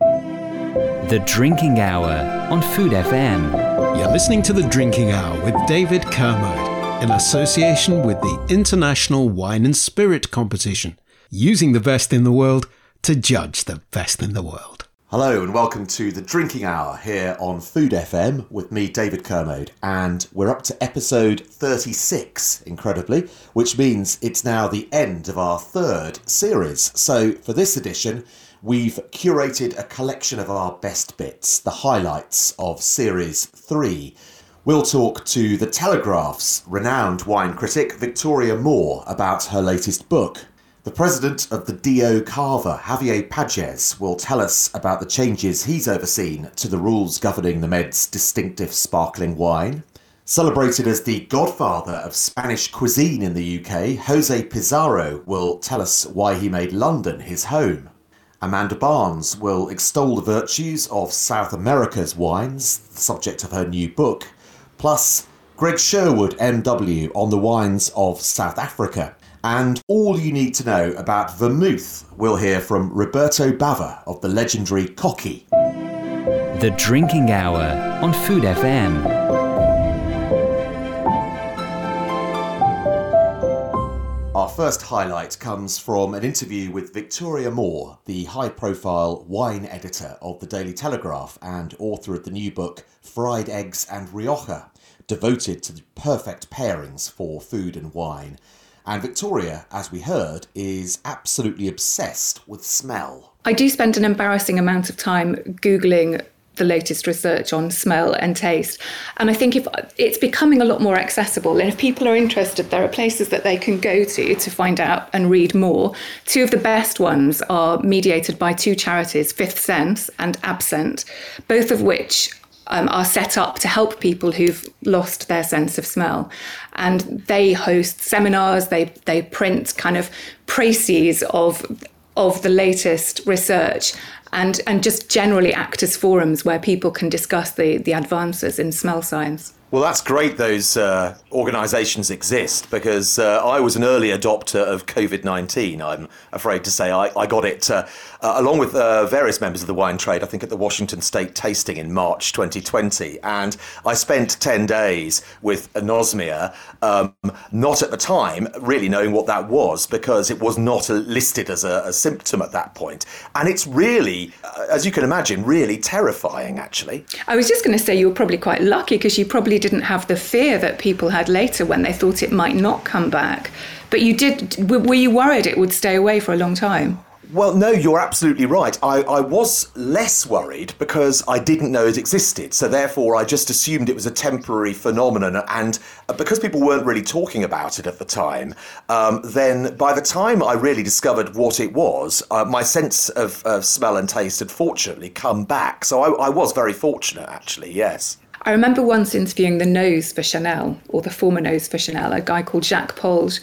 The Drinking Hour on Food FM. You're listening to The Drinking Hour with David Kermode in association with the International Wine and Spirit Competition, using the best in the world to judge the best in the world. Hello and welcome to The Drinking Hour here on Food FM with me, David Kermode, and we're up to episode 36, incredibly, which means it's now the end of our third series. So for this edition, we've curated a collection of our best bits, the highlights of Series 3. We'll talk to The Telegraph's renowned wine critic, Victoria Moore, about her latest book. The president of the DO Cava, Javier Pages, will tell us about the changes he's overseen to the rules governing the med's distinctive sparkling wine. Celebrated as the godfather of Spanish cuisine in the UK, José Pizarro will tell us why he made London his home. Amanda Barnes will extol the virtues of South America's wines, the subject of her new book, plus Greg Sherwood, MW, on the wines of South Africa. And all you need to know about vermouth, we'll hear from Roberto Bava of the legendary Cocchi. The Drinking Hour on Food FM. Our first highlight comes from an interview with Victoria Moore, the high-profile wine editor of the Daily Telegraph and author of the new book Fried Eggs and Rioja, devoted to the perfect pairings for food and wine. And Victoria, as we heard, is absolutely obsessed with smell. I do spend an embarrassing amount of time Googling the latest research on smell and taste. And I think if it's becoming a lot more accessible, and if people are interested, there are places that they can go to find out and read more. Two of the best ones are mediated by two charities, Fifth Sense and Absent, both of which are set up to help people who've lost their sense of smell. And they host seminars, they print kind of précis of the latest research, and just generally act as forums where people can discuss the advances in smell science. Well, that's great those organisations exist, because I was an early adopter of COVID-19, I'm afraid to say. I got it along with various members of the wine trade, I think at the Washington State Tasting in March 2020. And I spent 10 days with anosmia, not at the time really knowing what that was, because it was not listed as a symptom at that point. And it's really, as you can imagine, really terrifying, actually. I was just going to say you were probably quite lucky, because you probably didn't have the fear that people had later when they thought it might not come back. But you did. Were you worried it would stay away for a long time? Well, no, you're absolutely right. I was less worried because I didn't know it existed. So therefore, I just assumed it was a temporary phenomenon. And because people weren't really talking about it at the time, then by the time I really discovered what it was, my sense of smell and taste had fortunately come back. So I was very fortunate, actually, yes. I remember once interviewing the nose for Chanel, or the former nose for Chanel, a guy called Jacques Polge,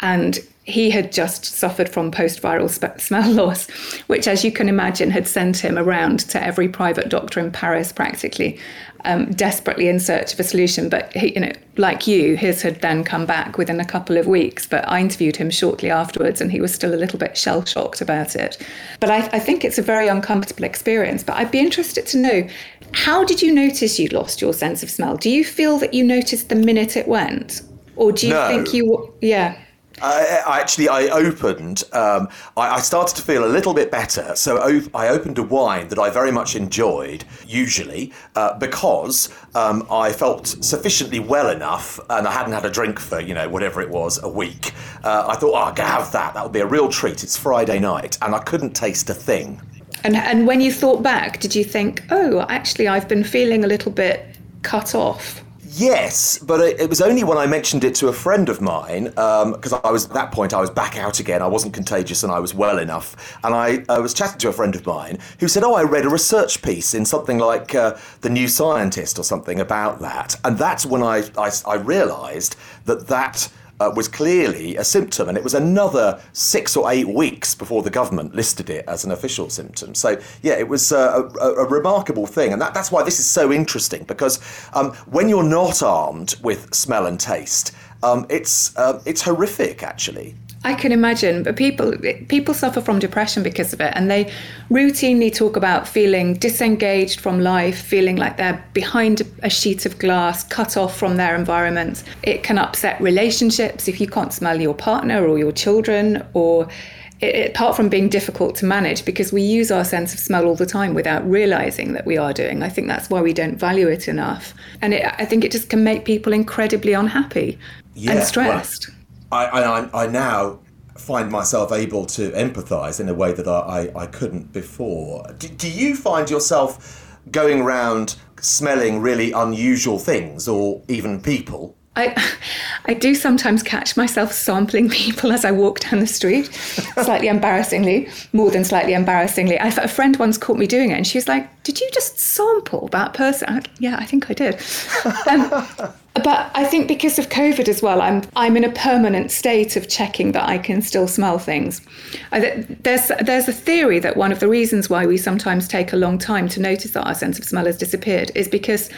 and he had just suffered from post-viral smell loss, which, as you can imagine, had sent him around to every private doctor in Paris practically, desperately in search of a solution. But he, like you, his had then come back within a couple of weeks. But I interviewed him shortly afterwards, and he was still a little bit shell-shocked about it. But I think it's a very uncomfortable experience. But I'd be interested to know, how did you notice you'd lost your sense of smell? Do you feel that you noticed the minute it went? Or do you think you... Yeah. I opened, I started to feel a little bit better. So I opened a wine that I very much enjoyed, usually, because I felt sufficiently well enough, and I hadn't had a drink for, whatever it was, a week. I thought, I can have that. That would be a real treat. It's Friday night. And I couldn't taste a thing. And when you thought back, did you think, actually, I've been feeling a little bit cut off? Yes, but it was only when I mentioned it to a friend of mine, because I was, at that point, I was back out again. I wasn't contagious and I was well enough. And I was chatting to a friend of mine who said, oh, I read a research piece in something like The New Scientist or something about that. And that's when I realised that was clearly a symptom. And it was another 6 or 8 weeks before the government listed it as an official symptom. So, yeah, it was a remarkable thing. And that's why this is so interesting, because when you're not armed with smell and taste, it's horrific, actually. I can imagine, but people suffer from depression because of it, and they routinely talk about feeling disengaged from life, feeling like they're behind a sheet of glass, cut off from their environment. It can upset relationships if you can't smell your partner or your children, or apart from being difficult to manage, because we use our sense of smell all the time without realizing that we are doing. I think that's why we don't value it enough, and I think it just can make people incredibly unhappy and stressed. Well, I now find myself able to empathise in a way that I couldn't before. Do you find yourself going around smelling really unusual things or even people? I do sometimes catch myself sampling people as I walk down the street, slightly embarrassingly, more than slightly embarrassingly. A friend once caught me doing it and she was like, did you just sample that person? I'm like, yeah, I think I did. But I think because of COVID as well, I'm in a permanent state of checking that I can still smell things. There's a theory that one of the reasons why we sometimes take a long time to notice that our sense of smell has disappeared is because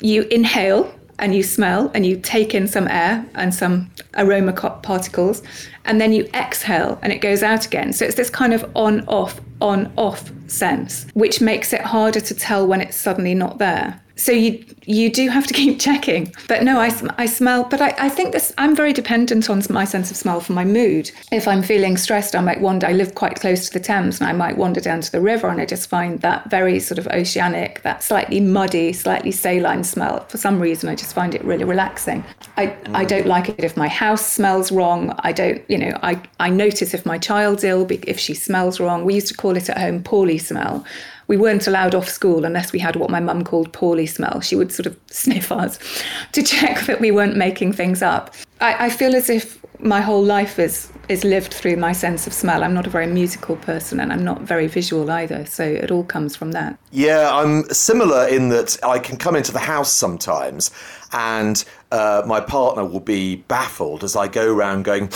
you inhale and you smell and you take in some air and some aroma particles, and then you exhale and it goes out again. So it's this kind of on-off sense, which makes it harder to tell when it's suddenly not there. So you do have to keep checking. But no, I smell. But I think this. I'm very dependent on my sense of smell for my mood. If I'm feeling stressed, I might wander. I live quite close to the Thames, and I might wander down to the river, and I just find that very sort of oceanic, that slightly muddy, slightly saline smell. For some reason, I just find it really relaxing. I don't like it if my house smells wrong. I don't. You know, I notice if my child's ill, if she smells wrong. We used to call it at home poorly smell. We weren't allowed off school unless we had what my mum called poorly smell. She would sort of sniff us to check that we weren't making things up. I feel as if my whole life is lived through my sense of smell. I'm not a very musical person and I'm not very visual either, so it all comes from that. Yeah, I'm similar in that I can come into the house sometimes and my partner will be baffled as I go around going...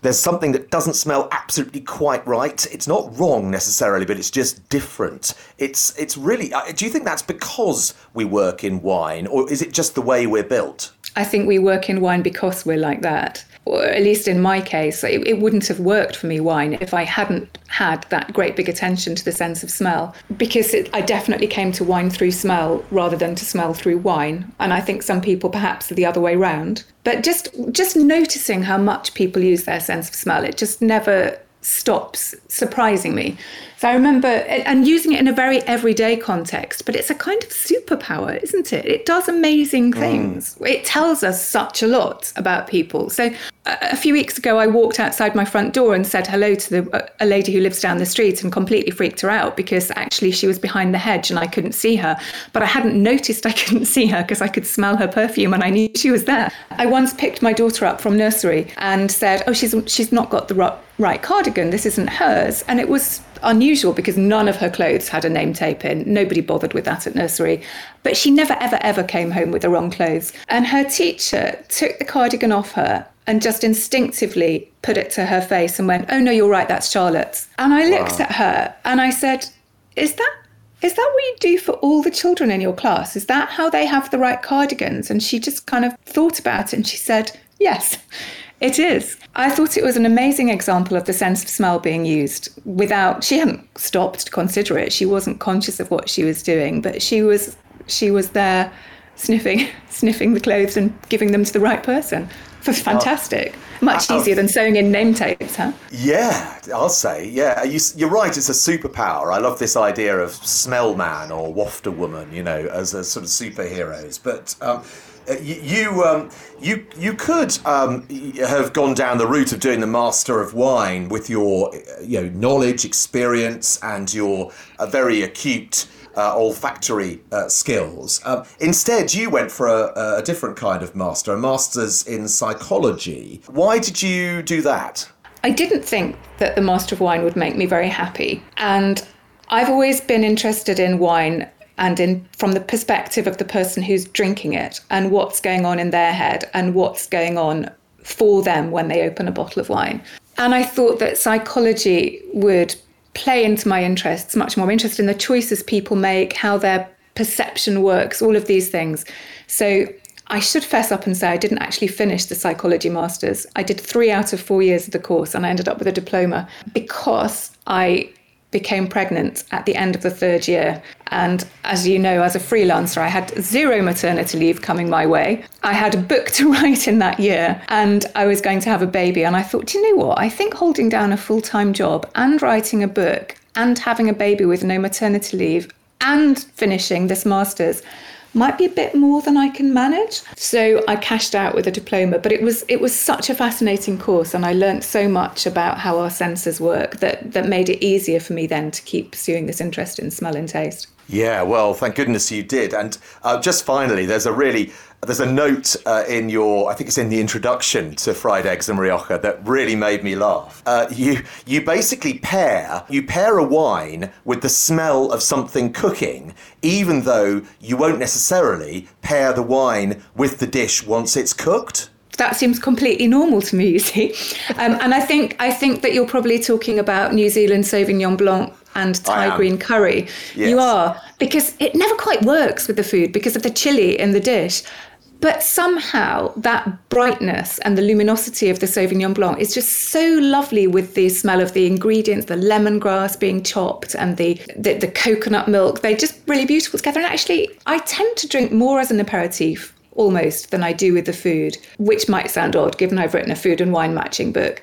There's something that doesn't smell absolutely quite right. It's not wrong necessarily, but it's just different. It's really... Do you think that's because we work in wine, or is it just the way we're built? I think we work in wine because we're like that. Or at least in my case, it wouldn't have worked for me, wine, if I hadn't had that great big attention to the sense of smell. Because I definitely came to wine through smell rather than to smell through wine. And I think some people perhaps are the other way round. But just noticing how much people use their sense of smell, it just never stops surprising me. So I remember, and using it in a very everyday context, but it's a kind of superpower, isn't it? It does amazing things. It tells us such a lot about people. So a few weeks ago, I walked outside my front door and said hello to a lady who lives down the street and completely freaked her out because actually she was behind the hedge and I couldn't see her. But I hadn't noticed I couldn't see her because I could smell her perfume and I knew she was there. I once picked my daughter up from nursery and said, oh, she's not got the right cardigan. This isn't hers. And it was unusual because none of her clothes had a name tape in. Nobody bothered with that at nursery. But she never, ever, ever came home with the wrong clothes. And her teacher took the cardigan off her and just instinctively put it to her face and went, oh, no, you're right, that's Charlotte's. And I looked at her and I said, Is that what you do for all the children in your class? Is that how they have the right cardigans? And she just kind of thought about it and she said, yes, it is. I thought it was an amazing example of the sense of smell being used without... She hadn't stopped to consider it. She wasn't conscious of what she was doing, but she was there sniffing the clothes and giving them to the right person. Fantastic. Much easier than sewing in name tapes, huh? Yeah, I'll say. Yeah, you're right. It's a superpower. I love this idea of smell man or wafter woman, you know, as a sort of superheroes. But... You could have gone down the route of doing the Master of Wine with your knowledge, experience, and your very acute olfactory skills. Instead, you went for a different kind of master, a master's in psychology. Why did you do that? I didn't think that the Master of Wine would make me very happy. And I've always been interested in wine and from the perspective of the person who's drinking it and what's going on in their head and what's going on for them when they open a bottle of wine. And I thought that psychology would play into my interests much more. I'm interested in the choices people make, how their perception works, all of these things. So I should fess up and say I didn't actually finish the psychology masters. I did 3 out of 4 years of the course and I ended up with a diploma because I became pregnant at the end of the 3rd year. And as you know, as a freelancer, I had 0 maternity leave coming my way. I had a book to write in that year and I was going to have a baby. And I thought, do you know what? I think holding down a full-time job and writing a book and having a baby with no maternity leave and finishing this master's might be a bit more than I can manage. So I cashed out with a diploma, but it was such a fascinating course and I learned so much about how our senses work that made it easier for me then to keep pursuing this interest in smell and taste. Yeah, well, thank goodness you did. And just finally, there's a note in your, I think it's in the introduction to Fried Eggs and Rioja that really made me laugh. You basically pair a wine with the smell of something cooking, even though you won't necessarily pair the wine with the dish once it's cooked. That seems completely normal to me, you see. And I think that you're probably talking about New Zealand Sauvignon Blanc and Thai green curry. Yes. You are, because it never quite works with the food because of the chili in the dish. But somehow that brightness and the luminosity of the Sauvignon Blanc is just so lovely with the smell of the ingredients, the lemongrass being chopped and the coconut milk. They're just really beautiful together. And actually, I tend to drink more as an aperitif almost than I do with the food, which might sound odd given I've written a food and wine matching book.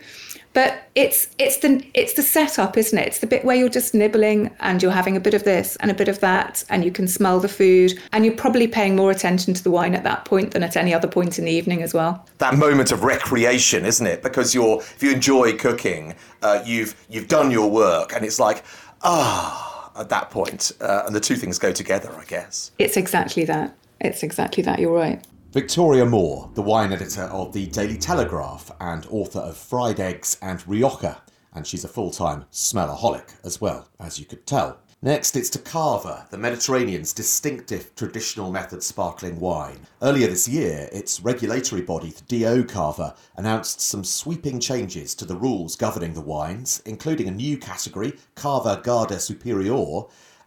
But it's the setup, isn't it? It's the bit where you're just nibbling and you're having a bit of this and a bit of that and you can smell the food and you're probably paying more attention to the wine at that point than at any other point in the evening as well. That moment of recreation, isn't it? Because if you enjoy cooking, you've done your work and it's like, at that point. And the two things go together, I guess. It's exactly that. It's exactly that. You're right. Victoria Moore, the wine editor of the Daily Telegraph and author of Fried Eggs and Rioja, and she's a full-time smellaholic as well, as you could tell. Next, it's to Cava, the Mediterranean's distinctive traditional method sparkling wine. Earlier this year, its regulatory body, the DO Cava, announced some sweeping changes to the rules governing the wines, including a new category, Cava de Guarda Superior,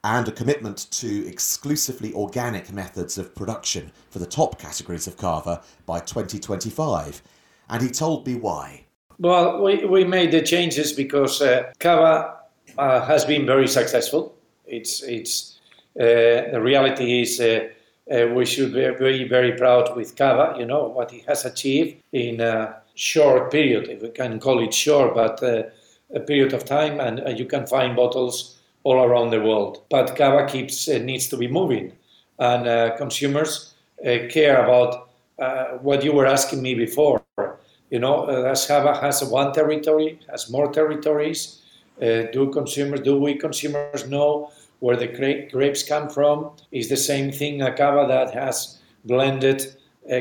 and a commitment to exclusively organic methods of production for the top categories of Cava by 2025. And he told me why. Well, we made the changes because Cava has been very successful. The reality is we should be very, very proud with Cava, you know, what it has achieved in a short period, if we can call it short, but a period of time, and you can find bottles all around the world. But Cava needs to be moving, and consumers care about what you were asking me before. You know, as Cava has one territory, has more territories, do we consumers know where the grapes come from? Is the same thing a Cava that has blended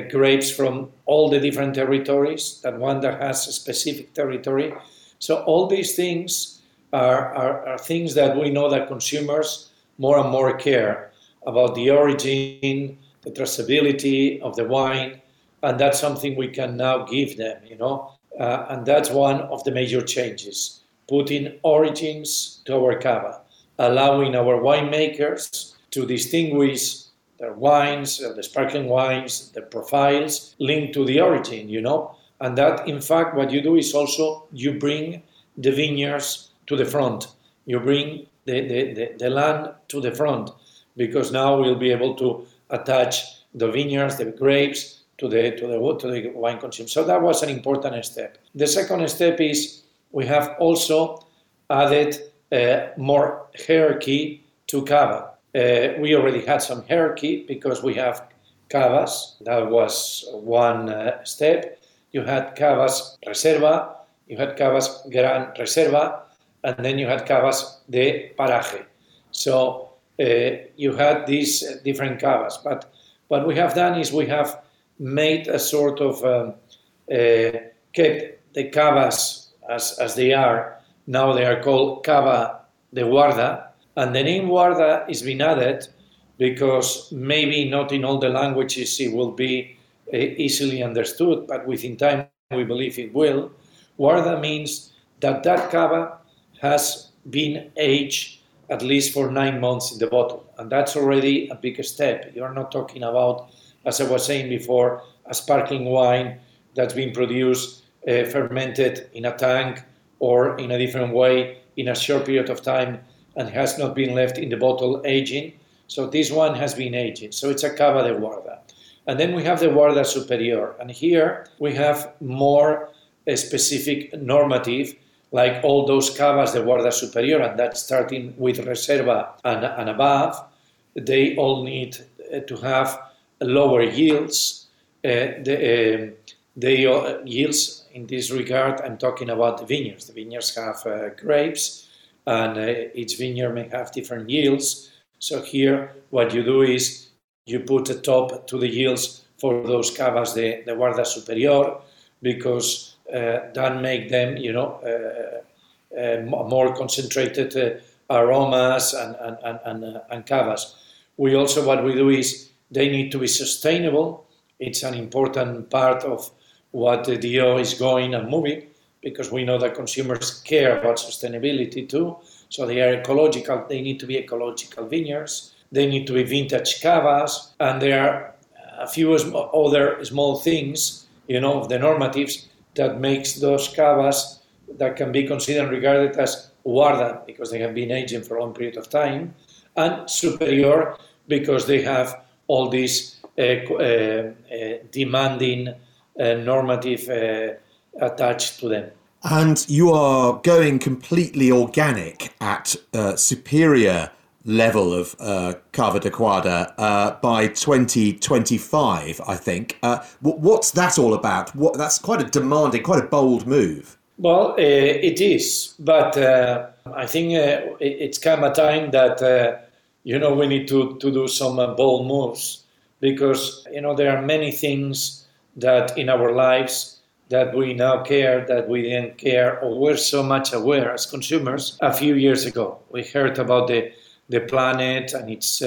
grapes from all the different territories, that one that has a specific territory? So all these things are things that we know that consumers more and more care about the origin, the traceability of the wine, and that's something we can now give them, you know. And that's one of the major changes, putting origins to our Cava, allowing our winemakers to distinguish their wines, the sparkling wines, the profiles linked to the origin, you know. And that, in fact, what you do is also you bring the vineyards to the front. You bring the land to the front, because now we'll be able to attach the vineyards, the grapes to the wine consumer. So that was an important step. The second step is we have also added more hierarchy to Cava. We already had some hierarchy because we have Cavas. That was one step. You had Cavas Reserva, you had Cavas Gran Reserva, and then you had Cavas de Paraje. So you had these different cavas. But what we have done is we have made a sort of kept the cavas as they are. Now they are called Cava de Guarda, and the name Guarda is been added because maybe not in all the languages it will be easily understood, but within time we believe it will. Guarda means that cava has been aged at least for 9 months in the bottle. And that's already a big step. You're not talking about, as I was saying before, a sparkling wine that's been produced, fermented in a tank or in a different way in a short period of time and has not been left in the bottle aging. So this one has been aging. So it's a Cava de Guarda. And then we have the Guarda Superior. And here we have more a specific normative, like all those cavas de Guarda Superior, and that's starting with Reserva and above. They all need to have lower yields. The yields in this regard, I'm talking about the vineyards. The vineyards have grapes, and each vineyard may have different yields. So here, what you do is you put a top to the yields for those cavas de Guarda Superior, because that make them, more concentrated aromas and cavas. We also, what we do is they need to be sustainable. It's an important part of what the DO is going and moving, because we know that consumers care about sustainability too. So they are ecological. They need to be ecological vineyards. They need to be vintage cavas, and there are a few other small things, of the normatives, that makes those cavas that can be considered and regarded as guarda, because they have been aging for a long period of time, and superior, because they have all these demanding normative attached to them. And you are going completely organic at superior level of Cava de Guarda by 2025, I think. What's that all about? That's quite a demanding, quite a bold move. Well, it is, but I think it's come a time that, we need to do some bold moves, because, there are many things that in our lives that we now care, that we didn't care, or were so much aware as consumers a few years ago. We heard about the planet and its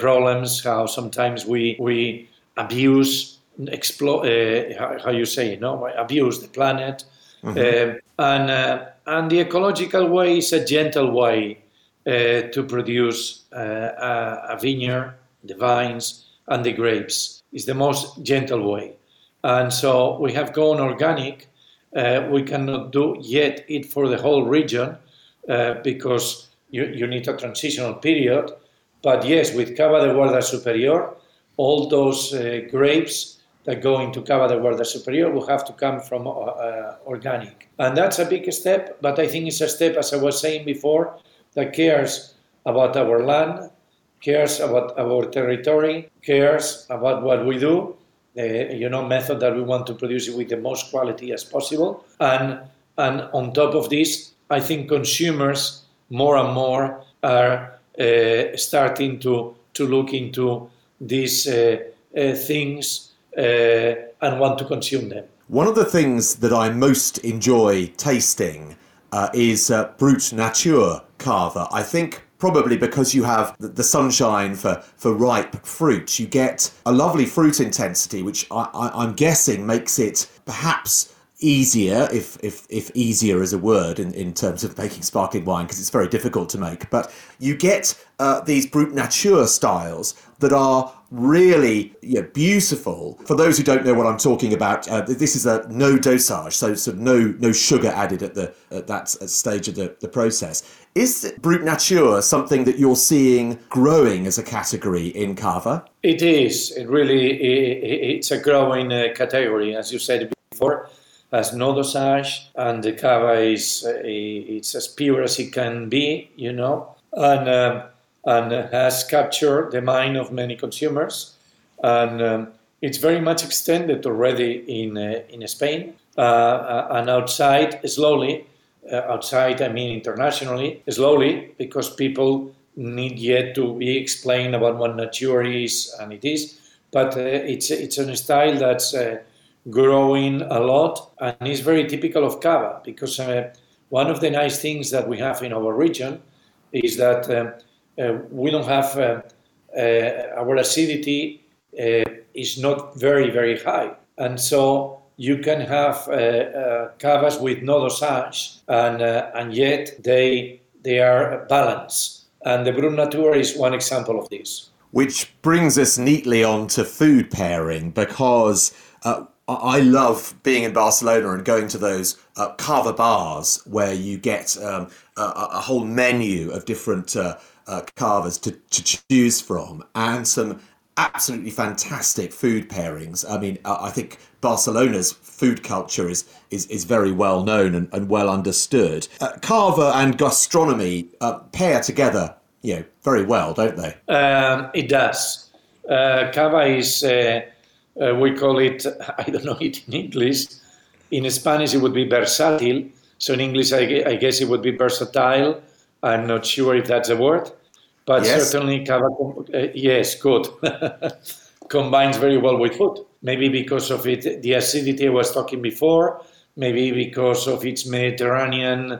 problems, how sometimes we abuse, abuse the planet. Mm-hmm. And the ecological way is a gentle way to produce a vineyard, the vines and the grapes. It's the most gentle way. And so we have gone organic. We cannot do yet it for the whole region because you need a transitional period, but yes, with Cava de Guarda Superior, all those grapes that go into Cava de Guarda Superior will have to come from organic. And that's a big step, but I think it's a step, as I was saying before, that cares about our land, cares about our territory, cares about what we do, method that we want to produce it with the most quality as possible. And on top of this, I think consumers more and more are starting to look into these things and want to consume them. One of the things that I most enjoy tasting is Brut Nature Cava. I think probably because you have the sunshine for ripe fruit, you get a lovely fruit intensity, which I'm guessing makes it perhaps easier, if easier is a word in terms of making sparkling wine, because it's very difficult to make. But you get these Brut Nature styles that are really beautiful. For those who don't know what I'm talking about, this is a no dosage, so no sugar added at that stage of the process. Is Brut Nature something that you're seeing growing as a category in Cava? It is. It's a growing category, as you said before. As no dosage, and the cava it's as pure as it can be, and has captured the mind of many consumers, and it's very much extended already in Spain and outside slowly. Outside, I mean internationally, slowly, because people need yet to be explained about what nature is, and it is, but it's a style that's growing a lot, and is very typical of Cava, because one of the nice things that we have in our region is that we don't have our acidity is not very, very high, and so you can have Cavas with no dosage, and yet they are balanced. And the Brut Nature is one example of this. Which brings us neatly on to food pairing, because I love being in Barcelona and going to those Cava bars where you get a whole menu of different Cavas to choose from, and some absolutely fantastic food pairings. I mean, I think Barcelona's food culture is very well known and well understood. Cava and gastronomy pair together, you know, very well, don't they? It does. Cava is, we call it, I don't know it in English. In Spanish, it would be versátil. So in English, I guess it would be versatile. I'm not sure if that's a word. But yes. Certainly Cava, yes, good, combines very well with food. Maybe because of it, the acidity I was talking before, maybe because of its Mediterranean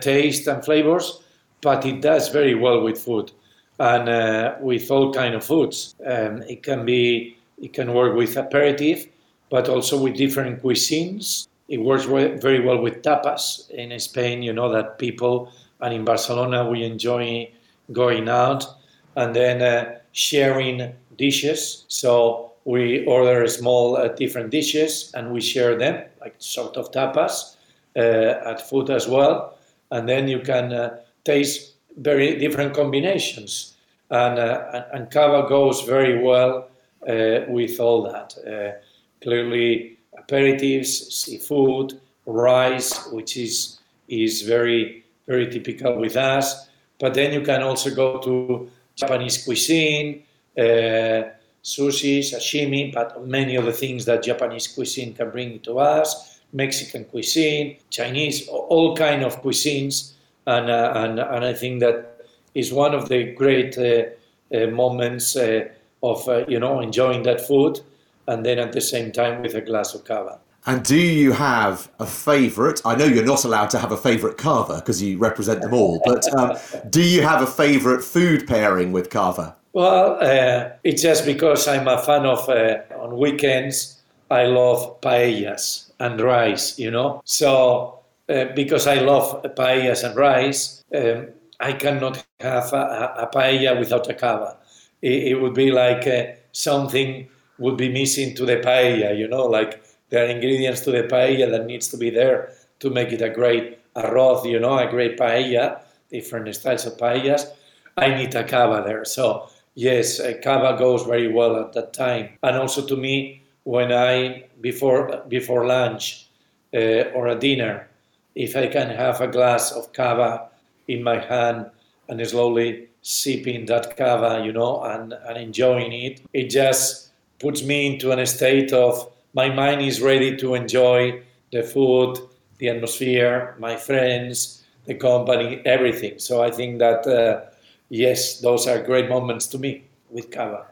taste and flavors, but it does very well with food and with all kind of foods. It can work with aperitif, but also with different cuisines. It works very well with tapas. In Spain, you know that people, and in Barcelona, we enjoy going out and then sharing dishes. So we order small different dishes and we share them, like sort of tapas, at food as well. And then you can taste very different combinations. And Cava goes very well with all that. Clearly aperitifs, seafood, rice, which is very, very typical with us. But then you can also go to Japanese cuisine, sushi, sashimi, but many other things that Japanese cuisine can bring to us, Mexican cuisine, Chinese, all kind of cuisines. And I think that is one of the great moments of, enjoying that food. And then at the same time with a glass of Cava. And do you have a favourite? I know you're not allowed to have a favourite Cava because you represent them all, but do you have a favourite food pairing with Cava? Well, it's just because I'm a fan of, on weekends, I love paellas and rice, So, because I love paellas and rice, I cannot have a paella without a Cava. It would be like something would be missing to the paella, like... There are ingredients to the paella that needs to be there to make it a great arroz, a great paella, different styles of paellas. I need a Cava there. So, yes, a Cava goes very well at that time. And also to me, when before lunch or a dinner, if I can have a glass of Cava in my hand and slowly sipping that Cava, and enjoying it, it just puts me into a state of, my mind is ready to enjoy the food, the atmosphere, my friends, the company, everything. So I think that, yes, those are great moments to me with Cava.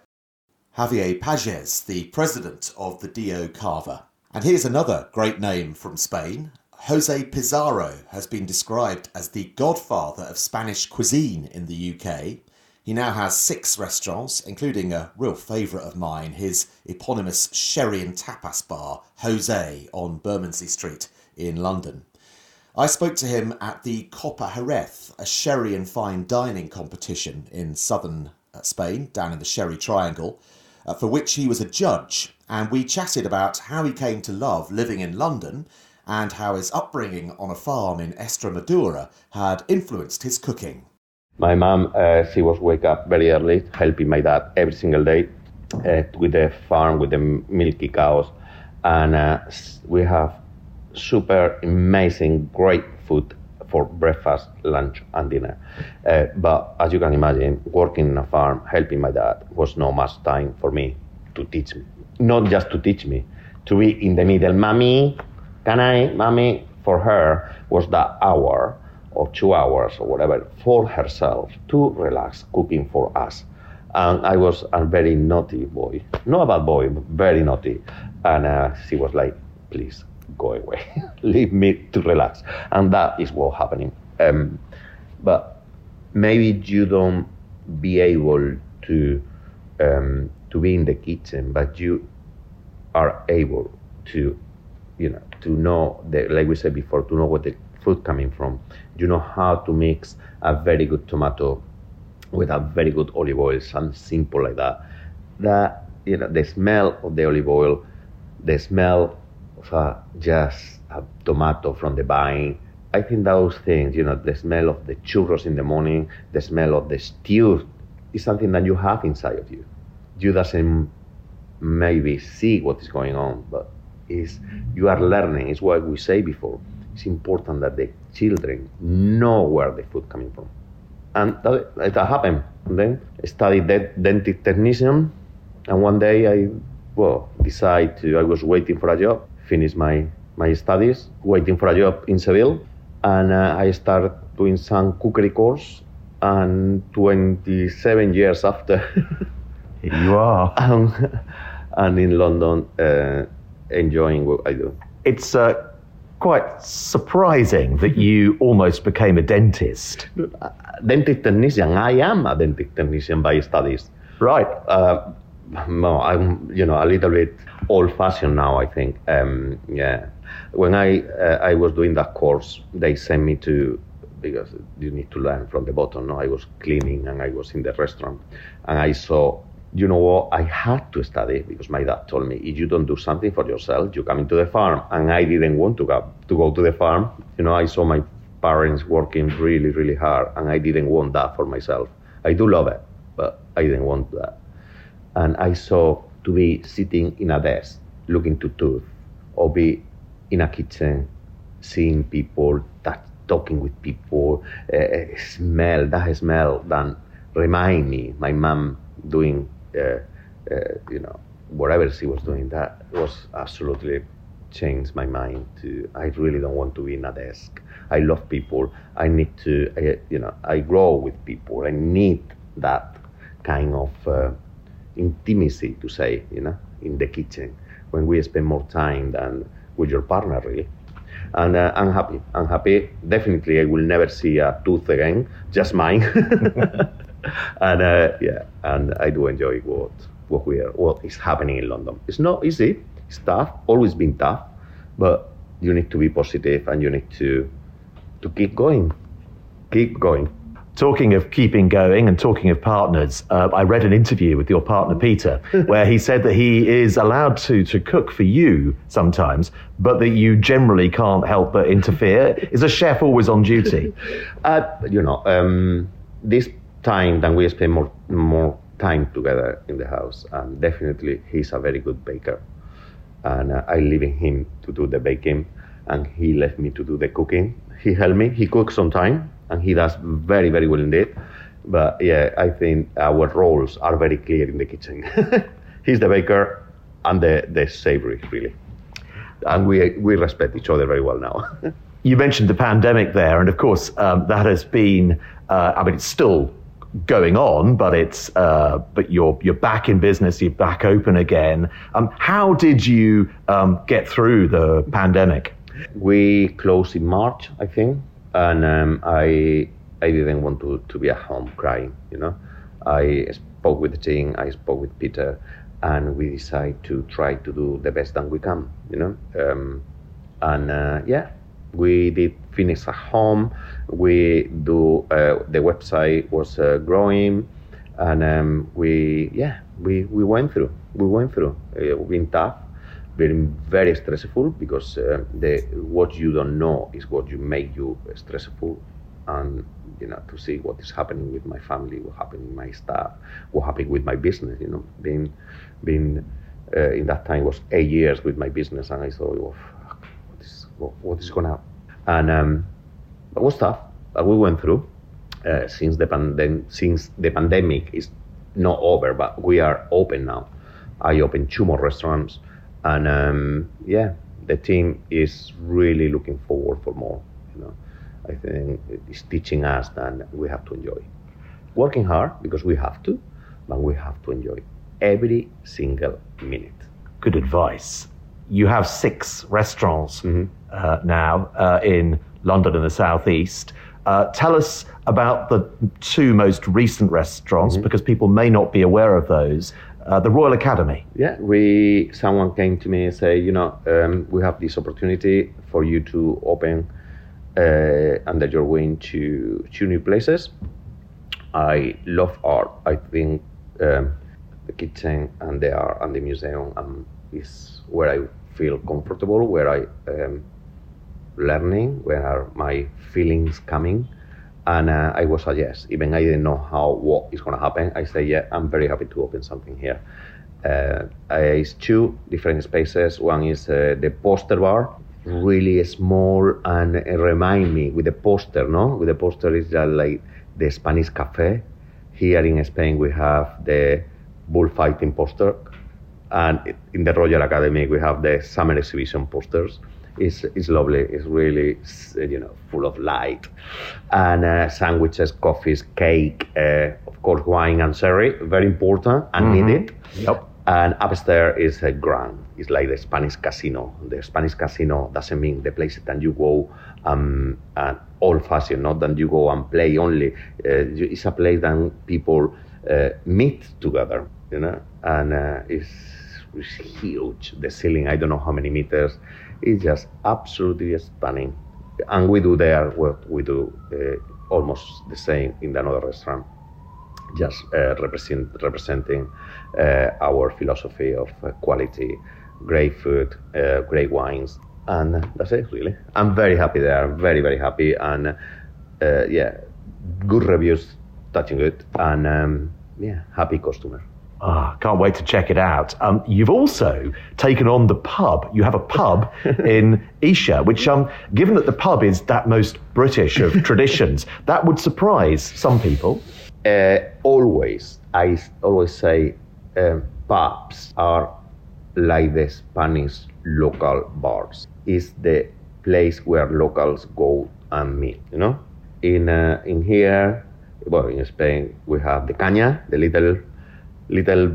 Javier Pages, the president of the DO Cava. And here's another great name from Spain. José Pizarro has been described as the godfather of Spanish cuisine in the UK. He now has 6 restaurants, including a real favourite of mine, his eponymous sherry and tapas bar, Jose, on Bermondsey Street in London. I spoke to him at the Copa Jerez, a sherry and fine dining competition in southern Spain, down in the Sherry Triangle, for which he was a judge. And we chatted about how he came to love living in London and how his upbringing on a farm in Extremadura had influenced his cooking. My mom, she was wake up very early, helping my dad every single day with the farm, with the milky cows. And we have super amazing, great food for breakfast, lunch, and dinner. But as you can imagine, working in a farm, helping my dad, was not much time for me to teach me. Not just to teach me, to be in the middle. Mommy, can I? Mommy, for her, was that hour or 2 hours or whatever for herself to relax, cooking for us. And I was a very naughty boy. Not a bad boy, but very naughty. And she was like, please go away. Leave me to relax. And that is what's happening. But maybe you don't be able to be in the kitchen, but you are able to, you know, to know, the, like we said before, to know what the food coming from. You know how to mix a very good tomato with a very good olive oil, something simple like that. That, you know, the smell of the olive oil, the smell of just a tomato from the vine. I think those things, you know, the smell of the churros in the morning, the smell of the stew, is something that you have inside of you. You doesn't maybe see what is going on, but is you are learning. It's what we say before. It's important that the children know where the food coming from. And that happened. And then I studied dentist technician, and one day I was waiting for a job, finished my studies, waiting for a job in Seville, and I started doing some cookery course, and 27 years after... Here you are. And in London, enjoying what I do. It's... quite surprising that you almost became a dentist. Dentist technician. I am a dentist technician by studies. Right. No, I'm, you know, a little bit old-fashioned now, I think. Yeah. When I was doing that course, they sent me to, because you need to learn from the bottom. No, I was cleaning and I was in the restaurant, and I saw, you know what, I had to study because my dad told me, if you don't do something for yourself, you come into the farm. And I didn't want to go to the farm. You know, I saw my parents working really, really hard, and I didn't want that for myself. I do love it, but I didn't want that. And I saw to be sitting in a desk, looking to tooth, or be in a kitchen, seeing people, talking with people, that smell, that remind me, my mom doing you know, whatever she was doing, that was absolutely changed my mind to, I really don't want to be in a desk. I love people. I need to, you know, I grow with people. I need that kind of intimacy, to say, you know, in the kitchen, when we spend more time than with your partner, really. And I'm happy. Definitely I will never see a tooth again, just mine. And yeah, and I do enjoy what is happening in London. It's not easy. It's tough. Always been tough, but you need to be positive, and you need to keep going. Keep going. Talking of keeping going and talking of partners, I read an interview with your partner Peter, where he said that he is allowed to cook for you sometimes, but that you generally can't help but interfere. Is a chef always on duty? You know, this time that we spend more time together in the house, and definitely he's a very good baker, and I leave him to do the baking, and he left me to do the cooking. He helped me. He cooks sometimes, and he does very, very well indeed. But yeah, I think our roles are very clear in the kitchen. He's the baker, and the savory, really, and we respect each other very well now. You mentioned the pandemic there, and of course that has been. I mean, it's still going on, but it's but you're back in business, you're back open again. How did you get through the pandemic? We closed in March, I think, and I didn't want to be at home crying, you know. I spoke with the team, I spoke with Peter, and we decided to try to do the best that we can, you know. Yeah, we did finish at home. We do the website was growing, and we went through. We went through. Been tough, been very stressful, because what you don't know is what you make you stressful, and you know, to see what is happening with my family, what happened with my staff, what happened with my business. You know, being in that time was 8 years with my business, and I thought, oh, fuck, what is going to happen? And it was tough. We went through. Since the pandemic is not over, but we are open now. I opened 2 more restaurants, and the team is really looking forward for more. You know, I think it's teaching us that we have to enjoy. Working hard, because we have to, but we have to enjoy every single minute. Good advice. You have 6 restaurants now in London and the southeast. Tell us about the 2 most recent restaurants, because people may not be aware of those. The Royal Academy. Yeah, someone came to me and said, you know, we have this opportunity for you to open under your wing to 2 new places. I love art. I think the kitchen and the art and the museum is where I feel comfortable, where I am learning, where are my feelings coming. And I was a yes. Even I didn't know what is going to happen. I say, yeah, I'm very happy to open something here. It's 2 different spaces. One is the poster bar, really small, and remind me with the poster, no? With the poster is like the Spanish cafe. Here in Spain, we have the bullfighting poster. And in the Royal Academy, we have the summer exhibition posters. It's lovely. It's really, you know, full of light. And sandwiches, coffees, cake, of course, wine and sherry, very important and needed. Yep. And upstairs is a grand. It's like the Spanish casino. The Spanish casino doesn't mean the place that you go and old-fashioned, not that you go and play only. It's a place that people meet together, you know, and it's huge. The ceiling, I don't know how many meters. It's just absolutely stunning. And we do there what we do almost the same in another restaurant, just representing our philosophy of quality, great food, great wines. And that's it, really. I'm very happy there, very, very happy. And yeah, good reviews, touching good, and yeah, happy customer. Ah, can't wait to check it out. You've also taken on the pub. You have a pub in Ischia, which, given that the pub is that most British of traditions, that would surprise some people. I always say pubs are like the Spanish local bars. It's the place where locals go and meet, you know? In here, well, in Spain, we have the caña, the little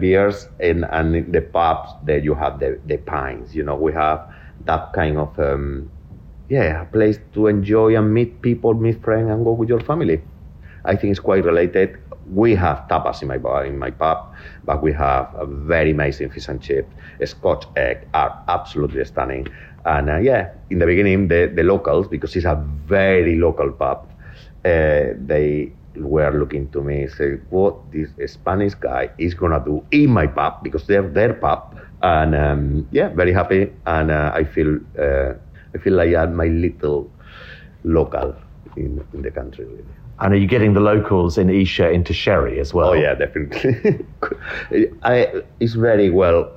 beers, and in the pubs there you have the pints, you know. We have that kind of a place to enjoy and meet people, meet friends, and go with your family. I think it's quite related. We have tapas in my pub, but we have a very amazing fish and chips. Scotch egg are absolutely stunning. And in the beginning the locals, because it's a very local pub, they were looking to me and say, what this Spanish guy is going to do in my pub, because they're their pub. And very happy. And I feel like I'm my little local in the country, really. And are you getting the locals in Ischia into sherry as well? Oh yeah, definitely. It's very well,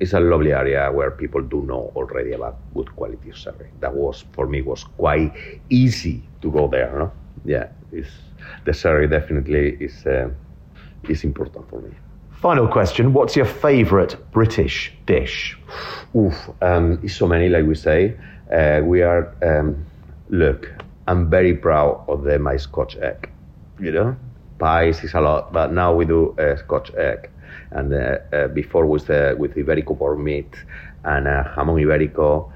it's a lovely area where people do know already about good quality of sherry. That was, for me, was quite easy to go there, no? Yeah, the sherry definitely is important for me. Final question, what's your favourite British dish? It's so many, like we say. I'm very proud of my Scotch egg, you know? Pies is a lot, but now we do Scotch egg. And before with Iberico por meat, and jamón ibérico,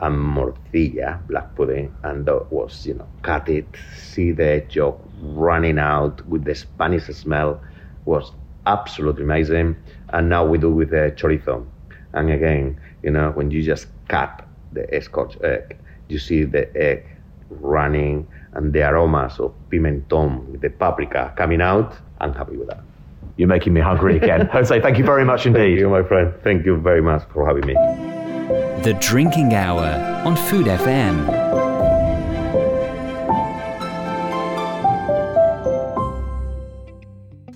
and morcilla, black pudding, and that was, you know, cut it, see the yolk running out with the Spanish smell, was absolutely amazing. And now we do with the chorizo. And again, you know, when you just cut the Scotch egg, you see the egg running and the aromas of pimenton with the paprika coming out. I'm happy with that. You're making me hungry again. Jose, thank you very much indeed. Thank you, my friend. Thank you very much for having me. The Drinking Hour on Food FM.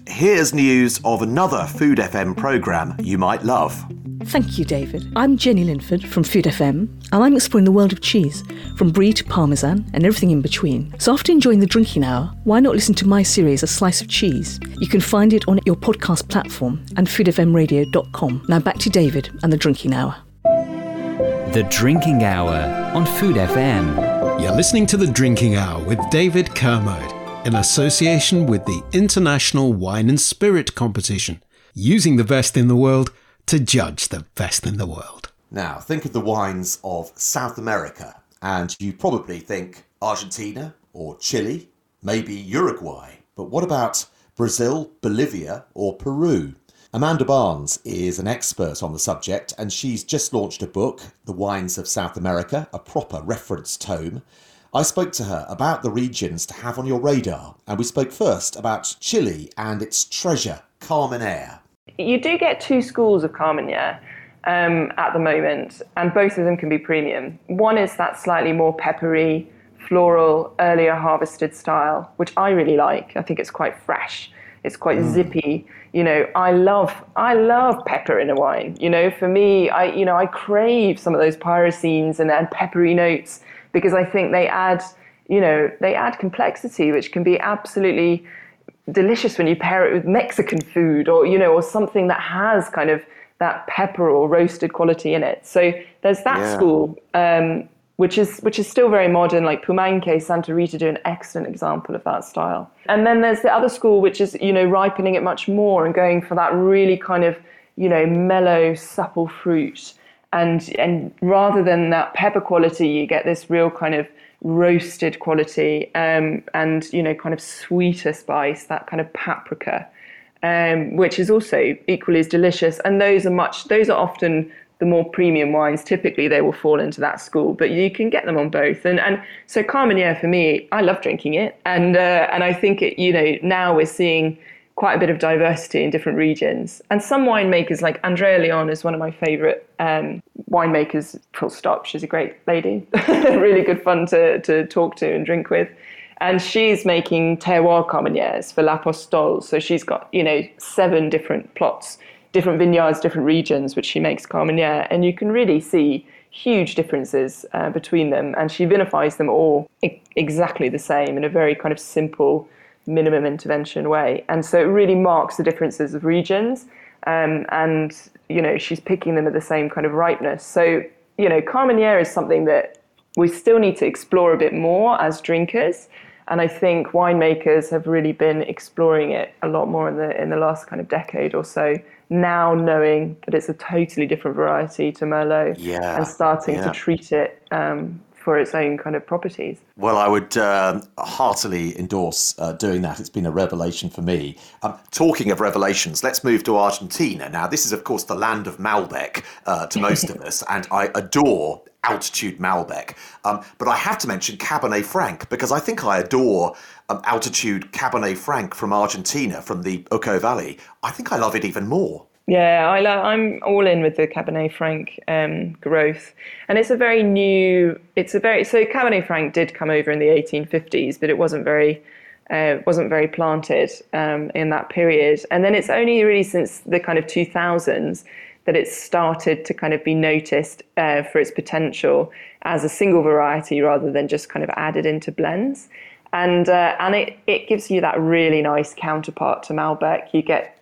Here's news of another Food FM programme you might love. Thank you, David. I'm Jenny Linford from Food FM, and I'm exploring the world of cheese, from brie to parmesan and everything in between. So after enjoying The Drinking Hour, why not listen to my series, A Slice of Cheese? You can find it on your podcast platform and foodfmradio.com. Now back to David and The Drinking Hour. The Drinking Hour on Food FM. You're listening to The Drinking Hour with David Kermode in association with the International Wine and Spirit Competition, using the best in the world to judge the best in the world. Now, think of the wines of South America, and you probably think Argentina or Chile, maybe Uruguay. But what about Brazil, Bolivia or Peru? Amanda Barnes is an expert on the subject, and she's just launched a book, The Wines of South America, a proper reference tome. I spoke to her about the regions to have on your radar, and we spoke first about Chile and its treasure, Carmenère. You do get two schools of Carmenère at the moment, and both of them can be premium. One is that slightly more peppery, floral, earlier harvested style, which I really like. I think it's quite fresh. It's quite zippy. You know, I love pepper in a wine. You know, for me, I crave some of those pyrocines and peppery notes, because I think they add complexity, which can be absolutely delicious when you pair it with Mexican food or something that has kind of that pepper or roasted quality in it. So there's that school, which is still very modern, like Pumanque, Santa Rita do an excellent example of that style. And then there's the other school, which is, ripening it much more and going for that really kind of, mellow, supple fruit. And rather than that pepper quality, you get this real kind of roasted quality and kind of sweeter spice, that kind of paprika, which is also equally as delicious. And those are often the more premium wines. Typically they will fall into that school, but you can get them on both. And so Carmenère, for me, I love drinking it. And I think it, now we're seeing quite a bit of diversity in different regions. And some winemakers, like Andrea Leon is one of my favourite winemakers, full stop. She's a great lady, really good fun to talk to and drink with. And she's making terroir Carmenères for La Postole. So she's got, 7 different plots, different vineyards, different regions, which she makes Carmenère, and you can really see huge differences between them. And she vinifies them all exactly the same in a very kind of simple, minimum intervention way. And so it really marks the differences of regions. And she's picking them at the same kind of ripeness. So, Carmenère is something that we still need to explore a bit more as drinkers. And I think winemakers have really been exploring it a lot more in the last kind of decade or so, now knowing that it's a totally different variety to Merlot and starting to treat it for its own kind of properties. Well, I would heartily endorse doing that. It's been a revelation for me. Talking of revelations, let's move to Argentina. Now, this is, of course, the land of Malbec to most of us, and I adore altitude Malbec. But I have to mention Cabernet Franc, because I think I adore altitude Cabernet Franc from Argentina, from the Uco Valley. I think I love it even more. Yeah, I'm all in with the Cabernet Franc growth. And it's a very new, so Cabernet Franc did come over in the 1850s, but it wasn't very planted in that period. And then it's only really since the kind of 2000s that it started to kind of be noticed for its potential as a single variety rather than just kind of added into blends. And it gives you that really nice counterpart to Malbec. You get,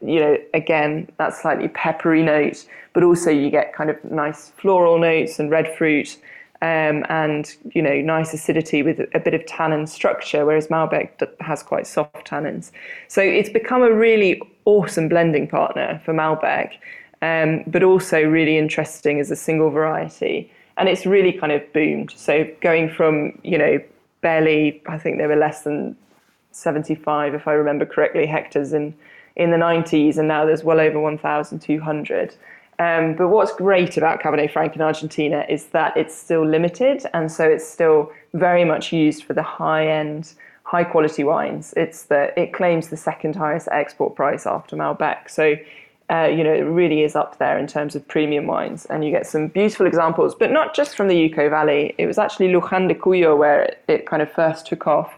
again, that slightly peppery note, but also you get kind of nice floral notes and red fruit and nice acidity with a bit of tannin structure, whereas Malbec has quite soft tannins. So it's become a really awesome blending partner for Malbec, but also really interesting as a single variety. And it's really kind of boomed. So going from, barely, I think they were less than 75, if I remember correctly, hectares in the 90s, and now there's well over 1,200. But what's great about Cabernet Franc in Argentina is that it's still limited, and so it's still very much used for the high-end, high-quality wines. It claims the second highest export price after Malbec, so it really is up there in terms of premium wines, and you get some beautiful examples, but not just from the Uco Valley. It was actually Luján de Cuyo where it kind of first took off.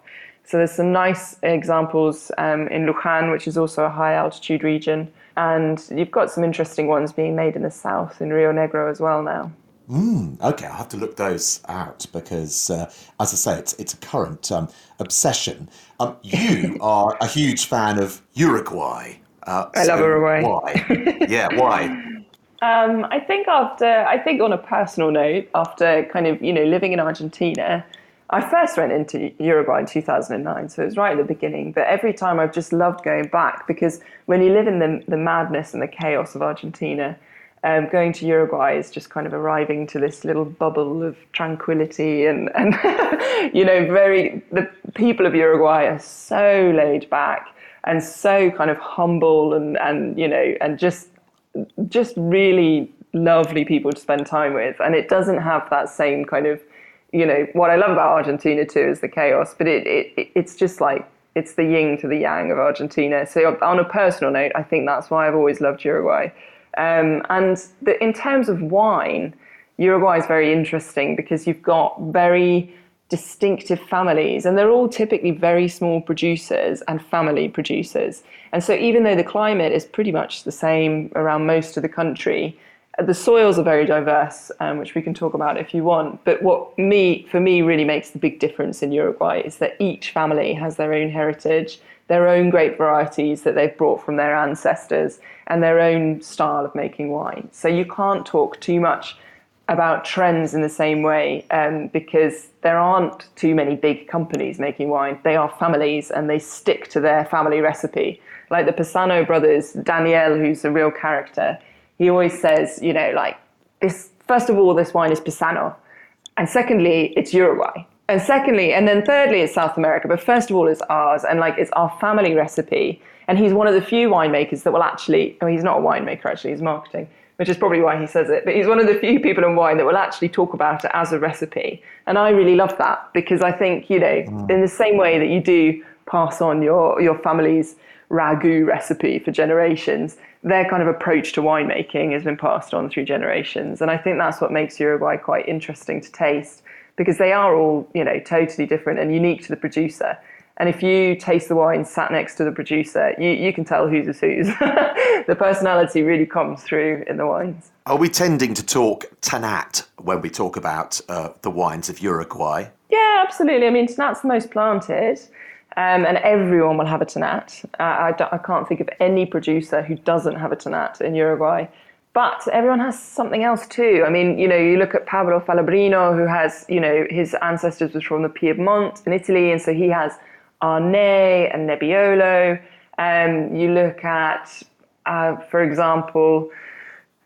So there's some nice examples in Luján, which is also a high altitude region. And you've got some interesting ones being made in the south in Rio Negro as well now. Okay, I'll have to look those out because, as I say, it's a current obsession. You are a huge fan of Uruguay. I love Uruguay. Why? Yeah, why? I think on a personal note, after kind of living in Argentina, I first went into Uruguay in 2009, so it was right at the beginning. But every time I've just loved going back, because when you live in the madness and the chaos of Argentina, going to Uruguay is just kind of arriving to this little bubble of tranquility and you know, the people of Uruguay are so laid back and so kind of humble and you know, and just really lovely people to spend time with. And it doesn't have that same kind of, you know, what I love about Argentina too is the chaos, but it's just like, it's the yin to the yang of Argentina. So on a personal note, I think that's why I've always loved Uruguay. In terms of wine, Uruguay is very interesting because you've got very distinctive families, and they're all typically very small producers and family producers. And so even though the climate is pretty much the same around most of the country, the soils are very diverse, which we can talk about if you want. But for me, really makes the big difference in Uruguay is that each family has their own heritage, their own grape varieties that they've brought from their ancestors, and their own style of making wine. So you can't talk too much about trends in the same way, because there aren't too many big companies making wine. They are families, and they stick to their family recipe. Like the Pisano brothers, Daniel, who's a real character, he always says, you know, like, this, first of all, this wine is Pisano. And secondly, it's Uruguay. And secondly, and then thirdly, it's South America. But first of all, it's ours. And like, it's our family recipe. And he's one of the few winemakers that will actually, I mean, he's not a winemaker, actually, he's marketing, which is probably why he says it. But he's one of the few people in wine that will actually talk about it as a recipe. And I really love that, because I think, you know, in the same way that you do pass on your family's ragu recipe for generations, their kind of approach to winemaking has been passed on through generations. And I think that's what makes Uruguay quite interesting to taste, because they are all, you know, totally different and unique to the producer. And if you taste the wine sat next to the producer, you can tell whose is whose. The personality really comes through in the wines. Are we tending to talk Tanat when we talk about the wines of Uruguay? Yeah, absolutely. I mean, Tanat's the most planted. And everyone will have a Tanat. I can't think of any producer who doesn't have a Tanat in Uruguay. But everyone has something else too. I mean, you know, you look at Pablo Falabrino, who has, you know, his ancestors were from the Piedmont in Italy, and so he has Arnay and Nebbiolo. You look at, for example,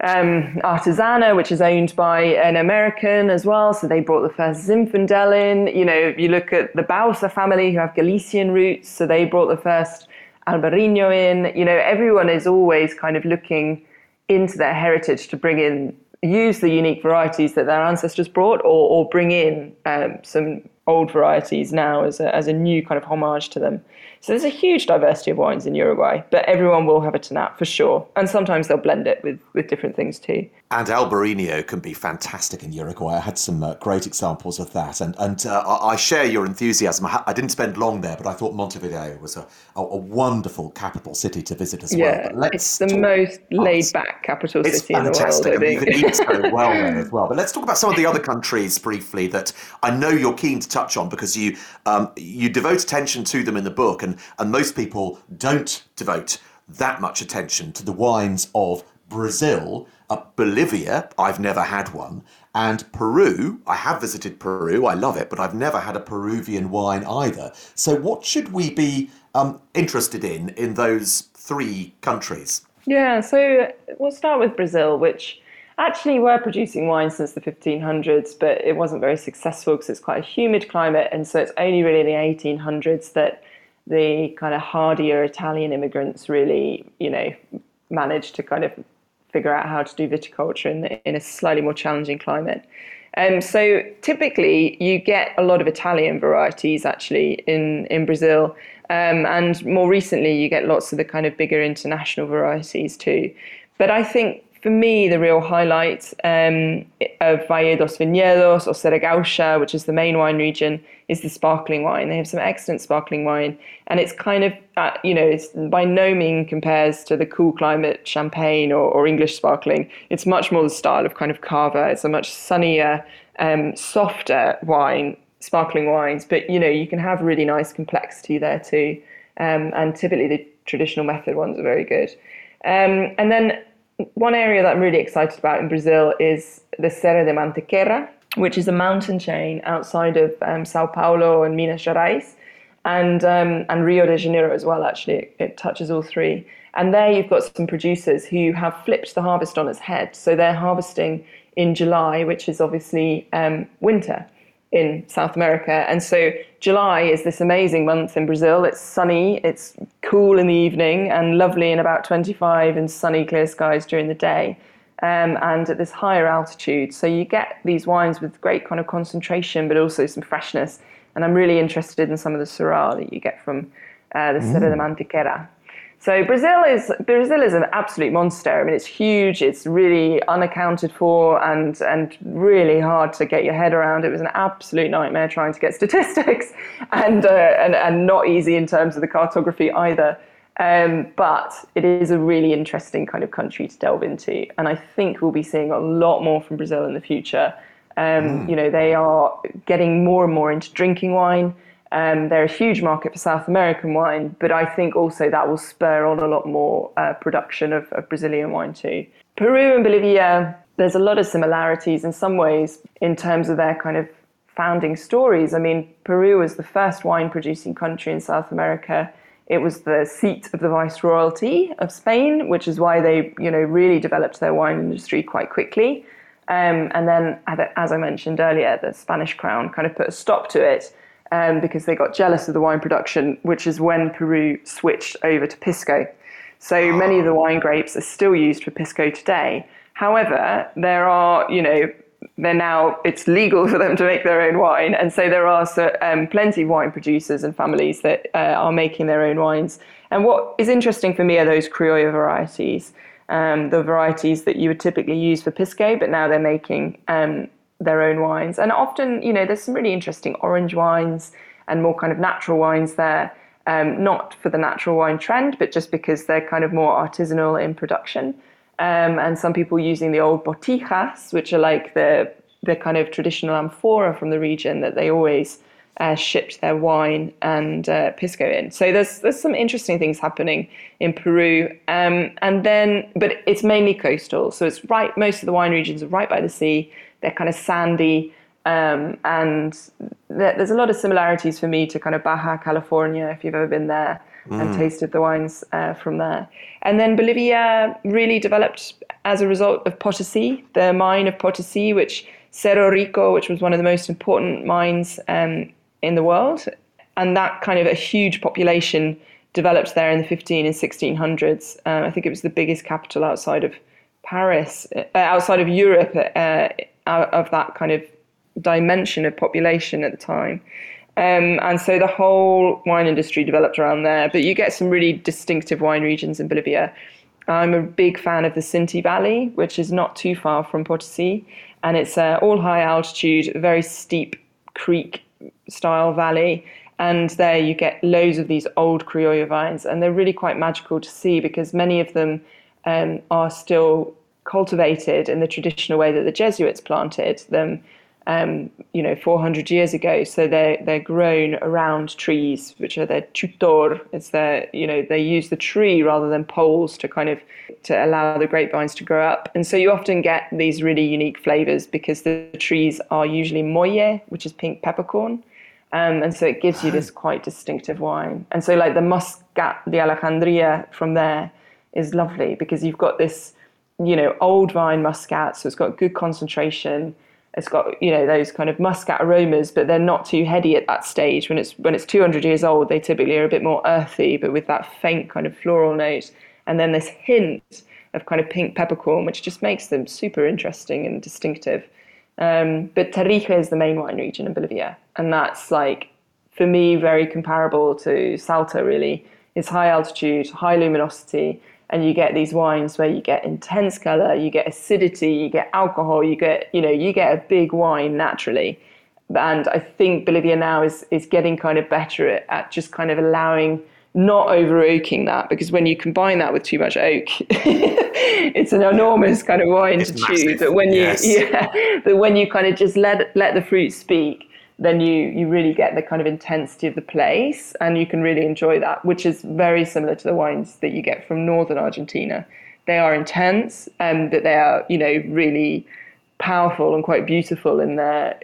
Artisana, which is owned by an American as well, so they brought the first Zinfandel in. You know, you look at the Bausa family, who have Galician roots, so they brought the first Albariño in. You know, everyone is always kind of looking into their heritage to bring in, use the unique varieties that their ancestors brought, or bring in some old varieties now as a new kind of homage to them. So there's a huge diversity of wines in Uruguay, but everyone will have a Tanat for sure. And sometimes they'll blend it with different things too. And Albariño can be fantastic in Uruguay. I had some great examples of that. And I share your enthusiasm. I didn't spend long there, but I thought Montevideo was a wonderful capital city to visit as well. Yeah, but it's the most laid-back capital city in the world. It's fantastic, and you can eat so well there as well. But let's talk about some of the other countries briefly that I know you're keen to touch on, because you devote attention to them in the book, and most people don't devote that much attention to the wines of Brazil, Bolivia. I've never had one, and Peru. I have visited Peru, I love it, but I've never had a Peruvian wine either. So what should we be interested in those three countries? Yeah, so we'll start with Brazil, which actually were producing wine since the 1500s, but it wasn't very successful because it's quite a humid climate. And so it's only really in the 1800s that the kind of hardier Italian immigrants really, you know, managed to kind of figure out how to do viticulture in a slightly more challenging climate. So typically you get a lot of Italian varieties actually in Brazil. And more recently you get lots of the kind of bigger international varieties too. But I think, for me, the real highlight of Valle dos Vinhedos or Serra Gaúcha, which is the main wine region, is the sparkling wine. They have some excellent sparkling wine, and it's kind of, you know, it's by no means compares to the cool climate champagne or English sparkling. It's much more the style of kind of Cava. It's a much sunnier, softer wine, sparkling wines, but, you know, you can have really nice complexity there too. And typically the traditional method ones are very good. And then one area that I'm really excited about in Brazil is the Serra da Mantiqueira, which is a mountain chain outside of Sao Paulo and Minas Gerais, and Rio de Janeiro as well, actually. It touches all three. And there you've got some producers who have flipped the harvest on its head. So they're harvesting in July, which is obviously winter in South America. And so July is this amazing month in Brazil. It's sunny, it's cool in the evening, and lovely in about 25, and sunny, clear skies during the day. And at this higher altitude. So you get these wines with great kind of concentration, but also some freshness. And I'm really interested in some of the Syrah that you get from the Serra da Mantiqueira. So Brazil is an absolute monster. I mean, it's huge. It's really unaccounted for and really hard to get your head around. It was an absolute nightmare trying to get statistics and not easy in terms of the cartography either. But it is a really interesting kind of country to delve into. And I think we'll be seeing a lot more from Brazil in the future. You know, they are getting more and more into drinking wine. They're a huge market for South American wine, but I think also that will spur on a lot more production of Brazilian wine too. Peru and Bolivia, there's a lot of similarities in some ways in terms of their kind of founding stories. I mean, Peru was the first wine-producing country in South America. It was the seat of the Viceroyalty of Spain, which is why they, you know, really developed their wine industry quite quickly. And then, as I mentioned earlier, the Spanish crown kind of put a stop to it because they got jealous of the wine production, which is when Peru switched over to Pisco. So many of the wine grapes are still used for Pisco today. However, there are, you know, they're now, it's legal for them to make their own wine. And so there are plenty of wine producers and families that are making their own wines. And what is interesting for me are those Criollo varieties. The varieties that you would typically use for Pisco, but now they're making their own wines. And often, you know, there's some really interesting orange wines and more kind of natural wines there, not for the natural wine trend, but just because they're kind of more artisanal in production. And some people using the old botijas, which are like the kind of traditional amphora from the region that they always shipped their wine and Pisco in. So there's some interesting things happening in Peru, but it's mainly coastal. So it's right. Most of the wine regions are right by the sea. They're kind of sandy, and there's a lot of similarities for me to kind of Baja California if you've ever been there and tasted the wines from there. And then Bolivia really developed as a result of Potosi, the mine of Potosi, which Cerro Rico, which was one of the most important mines in the world, and that kind of a huge population developed there in the 1500s and 1600s. I think it was the biggest capital outside of Europe, of that kind of dimension of population at the time. And so the whole wine industry developed around there. But you get some really distinctive wine regions in Bolivia. I'm a big fan of the Sinti Valley, which is not too far from Potosi, and it's all high altitude, very steep creek-style valley. And there you get loads of these old Criollo vines, and they're really quite magical to see because many of them are still cultivated in the traditional way that the Jesuits planted them, 400 years ago. So they're grown around trees, which are their tutor. It's their, you know, they use the tree rather than poles to allow the grapevines to grow up. And so you often get these really unique flavors because the trees are usually molle, which is pink peppercorn. And so it gives you this quite distinctive wine. And so like the Muscat, the Alejandría from there is lovely because you've got this, you know, old vine Muscat. So it's got good concentration. It's got, you know, those kind of Muscat aromas, but they're not too heady at that stage. When it's 200 years old, they typically are a bit more earthy, but with that faint kind of floral note. And then this hint of kind of pink peppercorn, which just makes them super interesting and distinctive. But Tarija is the main wine region in Bolivia. And that's like, for me, very comparable to Salta, really. It's high altitude, high luminosity. And you get these wines where you get intense color, you get acidity, you get alcohol, you get a big wine naturally. And I think Bolivia now is getting kind of better at just kind of allowing, not over oaking that, because when you combine that with too much oak, it's an enormous kind of wine it's to massive. Chew. But when you kind of just let the fruit speak, then you really get the kind of intensity of the place and you can really enjoy that, which is very similar to the wines that you get from northern Argentina. They are intense, but they are, you know, really powerful and quite beautiful in their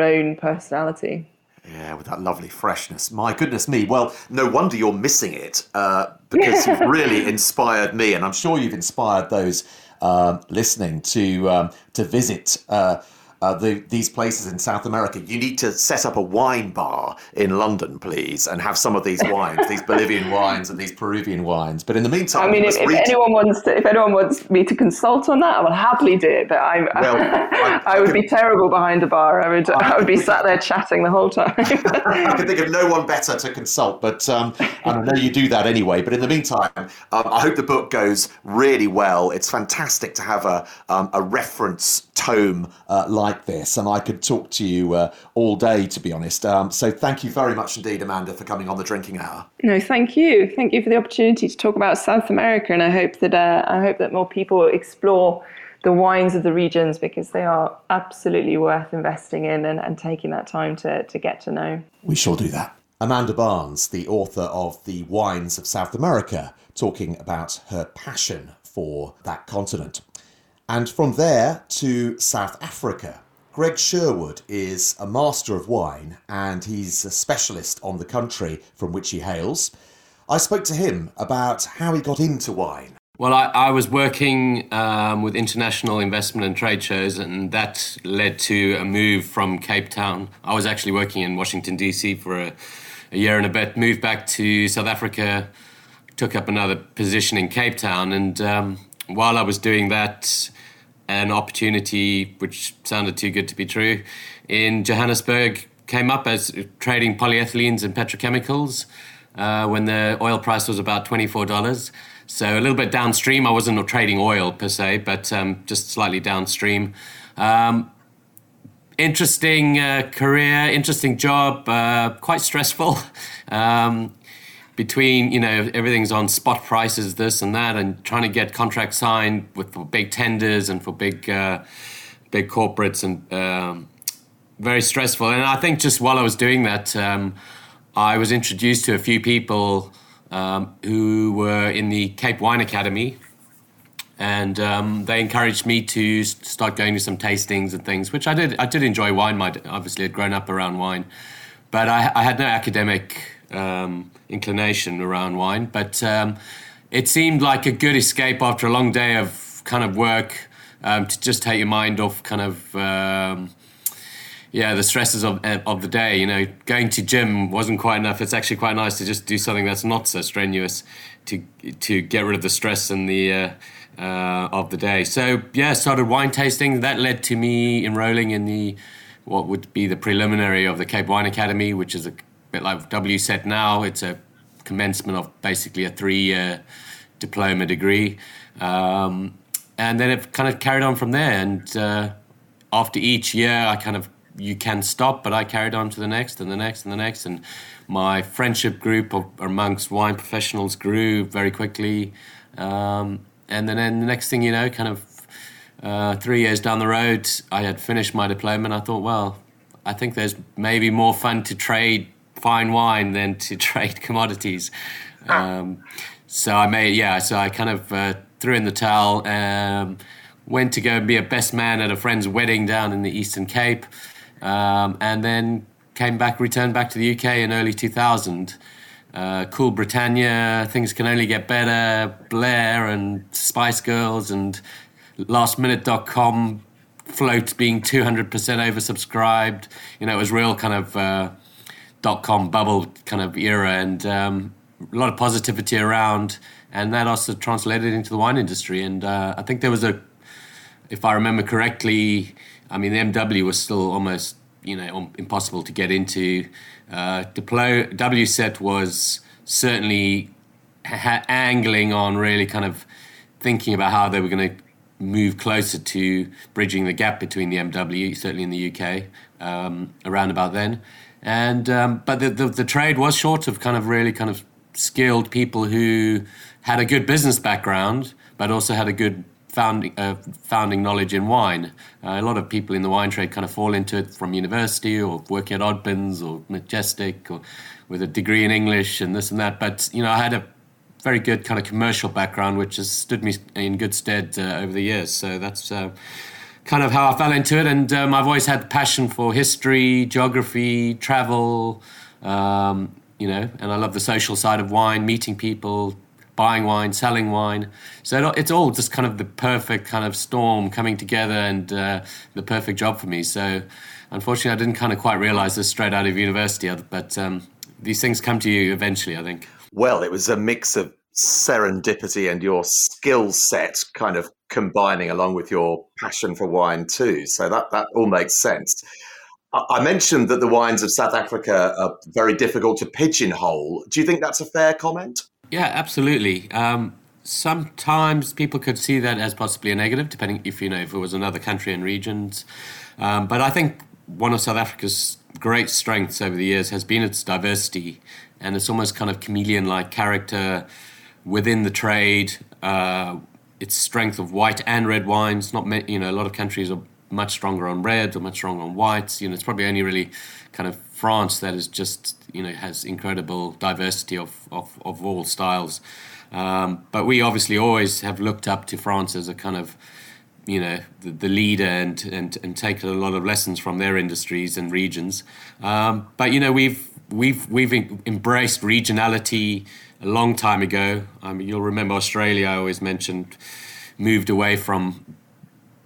own personality. Yeah, with that lovely freshness. My goodness me. Well, no wonder you're missing it, because you've really inspired me, and I'm sure you've inspired those listening to visit these places in South America. You need to set up a wine bar in London, please, and have some of these wines, these Bolivian wines and these Peruvian wines. But in the meantime, I mean, if anyone wants me to consult on that, I will happily do it. But I would be terrible behind a bar. I would be sat there chatting the whole time. I can think of no one better to consult. But I know you do that anyway. But in the meantime, I hope the book goes really well. It's fantastic to have a reference tome like this, and I could talk to you all day, to be honest. So thank you very much indeed, Amanda, for coming on The Drinking Hour. No, thank you. Thank you for the opportunity to talk about South America, and I hope that more people explore the wines of the regions, because they are absolutely worth investing in and taking that time to get to know. We shall do that. Amanda Barnes, the author of The Wines of South America, talking about her passion for that continent. And from there to South Africa. Greg Sherwood is a master of wine, and he's a specialist on the country from which he hails. I spoke to him about how he got into wine. Well, I was working with international investment and trade shows, and that led to a move from Cape Town. I was actually working in Washington, D.C. for a year and a bit, moved back to South Africa, took up another position in Cape Town, and while I was doing that, an opportunity which sounded too good to be true in Johannesburg came up as trading polyethylenes and petrochemicals when the oil price was about $24. So a little bit downstream. I wasn't trading oil per se, but just slightly downstream. Interesting career, interesting job, quite stressful. Between, you know, everything's on spot prices, this and that, and trying to get contracts signed for big tenders and for big corporates, and very stressful. And I think just while I was doing that, I was introduced to a few people who were in the Cape Wine Academy, and they encouraged me to start going to some tastings and things, which I did. I did enjoy wine. Obviously, I'd grown up around wine, but I had no academic inclination around wine, but it seemed like a good escape after a long day of kind of work, to just take your mind off kind of the stresses of the day. You know, going to gym wasn't quite enough. It's actually quite nice to just do something that's not so strenuous to get rid of the stress and the of the day. So started wine tasting. That led to me enrolling in the what would be the preliminary of the Cape Wine Academy, which is a bit like WSET now. It's a commencement of basically a 3-year diploma degree. And then it kind of carried on from there. And after each year, you can stop, but I carried on to the next and the next and the next. And my friendship group amongst wine professionals grew very quickly. And then the next thing you know, 3 years down the road, I had finished my diploma, and I thought, well, I think there's maybe more fun to trade fine wine than to trade commodities. So I threw in the towel, went to go and be a best man at a friend's wedding down in the Eastern Cape, and then returned back to the UK in early 2000. Cool Britannia, Things Can Only Get Better, Blair and Spice Girls and lastminute.com float being 200% oversubscribed. You know, it was real kind of dot-com bubble kind of era, and a lot of positivity around, and that also translated into the wine industry. And I think there was if I remember correctly, I mean, the MW was still almost, you know, impossible to get into. WSET was certainly angling on really kind of thinking about how they were going to move closer to bridging the gap between the MW, certainly in the UK, around about then. And but the trade was short of kind of really kind of skilled people who had a good business background, but also had a good founding knowledge in wine. A lot of people in the wine trade kind of fall into it from university or working at Oddbins or Majestic or with a degree in English and this and that. But, you know, I had a very good kind of commercial background, which has stood me in good stead over the years. So that's kind of how I fell into it. And I've always had passion for history, geography, travel, and I love the social side of wine, meeting people, buying wine, selling wine. So it's all just kind of the perfect kind of storm coming together and the perfect job for me. So unfortunately, I didn't kind of quite realize this straight out of university, but these things come to you eventually, I think. Well, it was a mix of serendipity and your skill set kind of combining along with your passion for wine too. So that all makes sense. I mentioned that the wines of South Africa are very difficult to pigeonhole. Do you think that's a fair comment? Yeah, absolutely. Sometimes people could see that as possibly a negative, depending if it was another country and regions. But I think one of South Africa's great strengths over the years has been its diversity, and it's almost kind of chameleon-like character within the trade. Its strength of white and red wines. A lot of countries are much stronger on reds or much stronger on whites. It's probably only really kind of France that is just, has incredible diversity of all styles. But we obviously always have looked up to France as a kind of, the leader and taken a lot of lessons from their industries and regions. But we've embraced regionality a long time ago. You'll remember Australia, I always mentioned, moved away from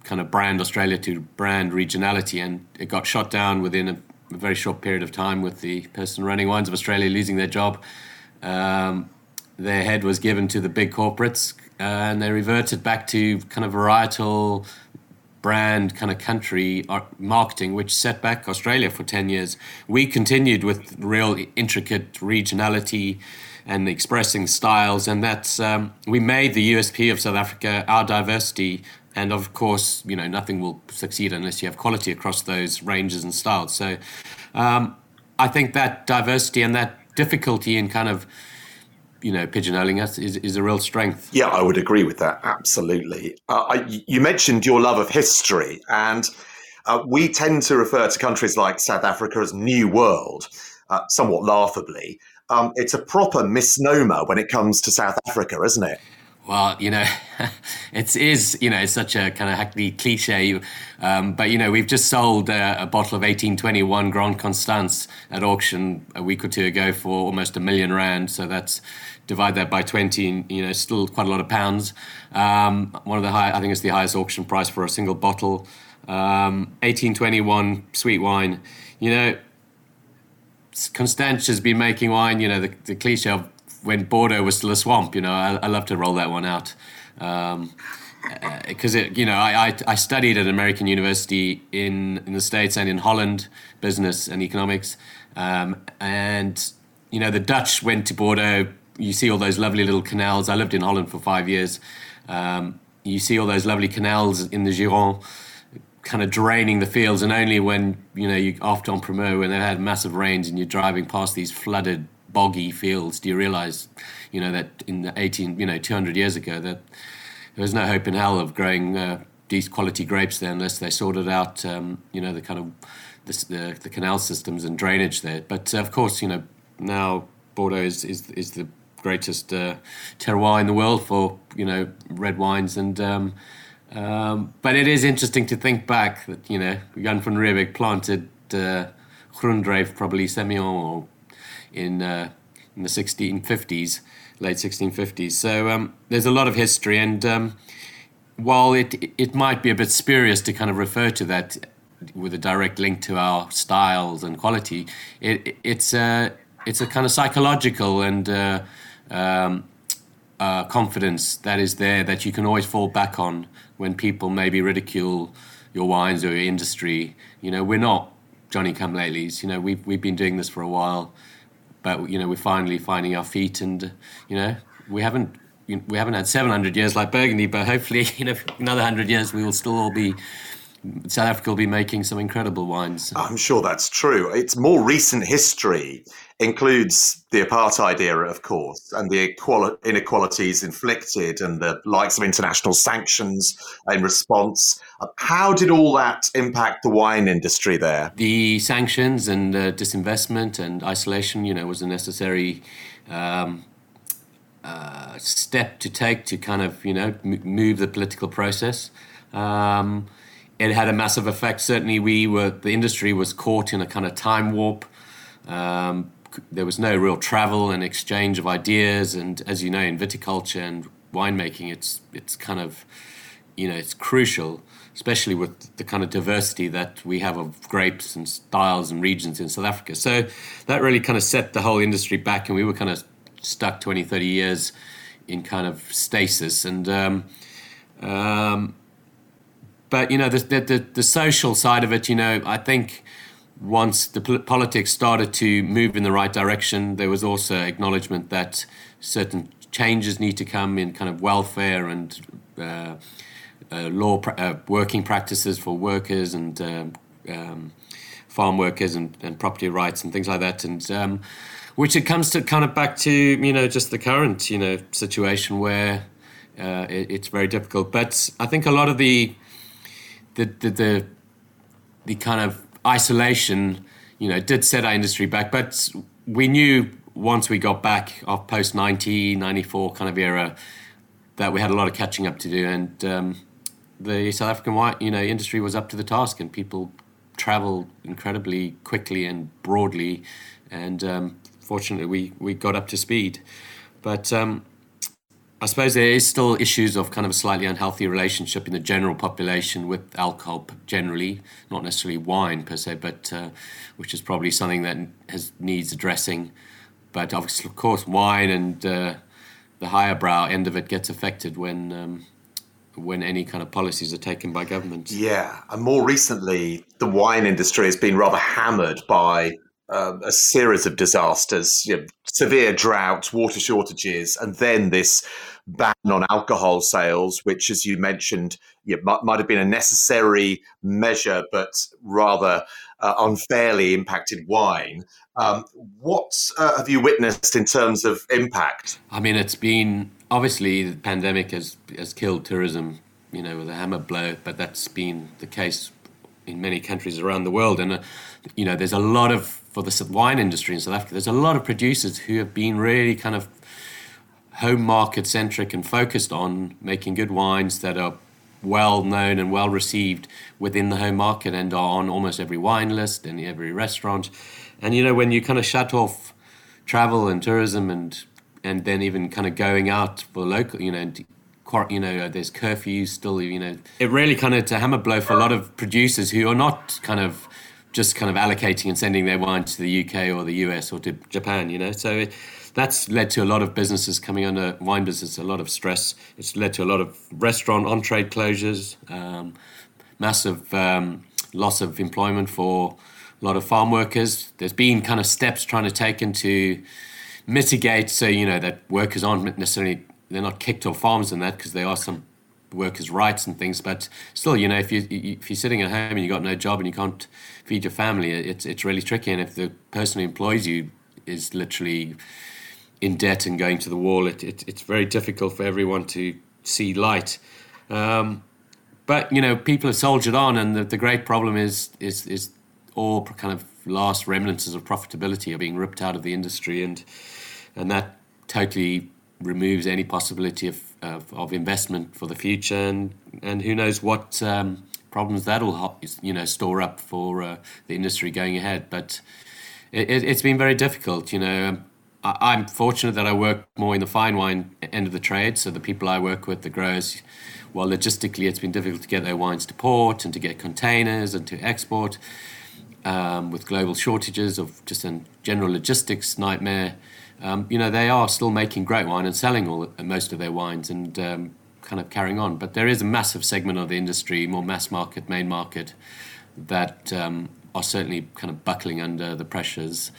kind of brand Australia to brand regionality, and it got shot down within a very short period of time with the person running Wines of Australia losing their job. Their head was given to the big corporates, and they reverted back to kind of varietal brand kind of country marketing, which set back Australia for 10 years. We continued with real intricate regionality and expressing styles, and that's we made the USP of South Africa our diversity. And of course, nothing will succeed unless you have quality across those ranges and styles. So I think that diversity and that difficulty in kind of pigeonholing us is a real strength. Yeah, I would agree with that, absolutely. You mentioned your love of history, and we tend to refer to countries like South Africa as New World, somewhat laughably. It's a proper misnomer when it comes to South Africa, isn't it? Well, it's such a kind of hackney cliche, but, we've just sold a bottle of 1821 Grand Constance at auction a week or two ago for almost £1 million. So that's, divide that by 20, and, still quite a lot of pounds. One of the I think it's the highest auction price for a single bottle. 1821 sweet wine, Constantia's been making wine, the cliche of when Bordeaux was still a swamp, I love to roll that one out. Because I studied at American University in the States and in Holland, business and economics. And the Dutch went to Bordeaux. You see all those lovely little canals. I lived in Holland for 5 years. You see all those lovely canals in the Gironde, kind of draining the fields, and only when, after Entremont, when they had massive rains and you're driving past these flooded, boggy fields, do you realize, that in the 200 years ago, that there was no hope in hell of growing these quality grapes there unless they sorted out, the kind of the canal systems and drainage there. But of course, now Bordeaux is the greatest terroir in the world for, red wines. And but it is interesting to think back that, Jan van Riebeeck planted Groendryf, probably Semillon, or in the 1650s, late 1650s. So there's a lot of history, and while it might be a bit spurious to kind of refer to that with a direct link to our styles and quality, it's a kind of psychological and confidence that is there that you can always fall back on when people maybe ridicule your wines or your industry. We're not Johnny come latelys. We've been doing this for a while. But we're finally finding our feet, and we haven't had 700 years like Burgundy, but hopefully another 100 years we will still all be, South Africa will be making some incredible wines. I'm sure that's true. Its more recent history includes the apartheid era, of course, and the inequalities inflicted, and the likes of international sanctions in response. How did all that impact the wine industry there? The sanctions and disinvestment and isolation, was a necessary step to take to kind of move the political process. it had a massive effect. Certainly, the industry was caught in a kind of time warp. There was no real travel and exchange of ideas, and as you know, in viticulture and winemaking, it's kind of, it's crucial, especially with the kind of diversity that we have of grapes and styles and regions in South Africa. So that really kind of set the whole industry back, and we were kind of stuck 20, 30 years in kind of stasis. And but the social side of it, I think once the politics started to move in the right direction, there was also acknowledgement that certain changes need to come in kind of welfare and working practices for workers and farm workers and property rights and things like that. And which it comes to kind of back to, just the current, situation where it's very difficult. But I think a lot of the kind of isolation, did set our industry back. But we knew once we got back off post-90, 94 kind of era that we had a lot of catching up to do. And the South African wine, industry was up to the task, and people traveled incredibly quickly and broadly. And fortunately, we got up to speed. But I suppose there is still issues of kind of a slightly unhealthy relationship in the general population with alcohol generally, not necessarily wine per se, but which is probably something that needs addressing. But obviously, of course, wine and the higher brow end of it gets affected when any kind of policies are taken by government. Yeah, and more recently, the wine industry has been rather hammered by a series of disasters, severe droughts, water shortages, and then this ban on alcohol sales, which, as you mentioned, might have been a necessary measure, but rather unfairly impacted wine. What have you witnessed in terms of impact? I mean, it's been, obviously, the pandemic has killed tourism, with a hammer blow, but that's been the case in many countries around the world. And, there's a lot of, for the wine industry in South Africa, there's a lot of producers who have been really kind of home market centric and focused on making good wines that are well known and well received within the home market and are on almost every wine list and every restaurant. And, when you kind of shut off travel and tourism and then even kind of going out for local, there's curfews still, it really kind of, it's a hammer blow for a lot of producers who are not kind of just kind of allocating and sending their wine to the UK or the US or to Japan, So that's led to a lot of businesses coming under wine business, a lot of stress. It's led to a lot of restaurant on-trade closures, massive loss of employment for a lot of farm workers. There's been kind of steps trying to take into mitigate so, that workers aren't necessarily, they're not kicked off farms and that, because there are some workers' rights and things, but still, if you're sitting at home and you got no job and you can't feed your family, it's really tricky. And if the person who employs you is literally in debt and going to the wall, it's very difficult for everyone to see light. But people have soldiered on, and the great problem is all kind of last remnants of profitability are being ripped out of the industry, and that totally removes any possibility of investment for the future, and who knows what problems that'll store up for the industry going ahead. But it's been very difficult. I'm fortunate that I work more in the fine wine end of the trade, so the people I work with, the growers, while logistically it's been difficult to get their wines to port and to get containers and to export, with global shortages of just a general logistics nightmare. They are still making great wine and selling most of their wines and kind of carrying on. But there is a massive segment of the industry, more mass market, main market, that are certainly kind of buckling under the pressures.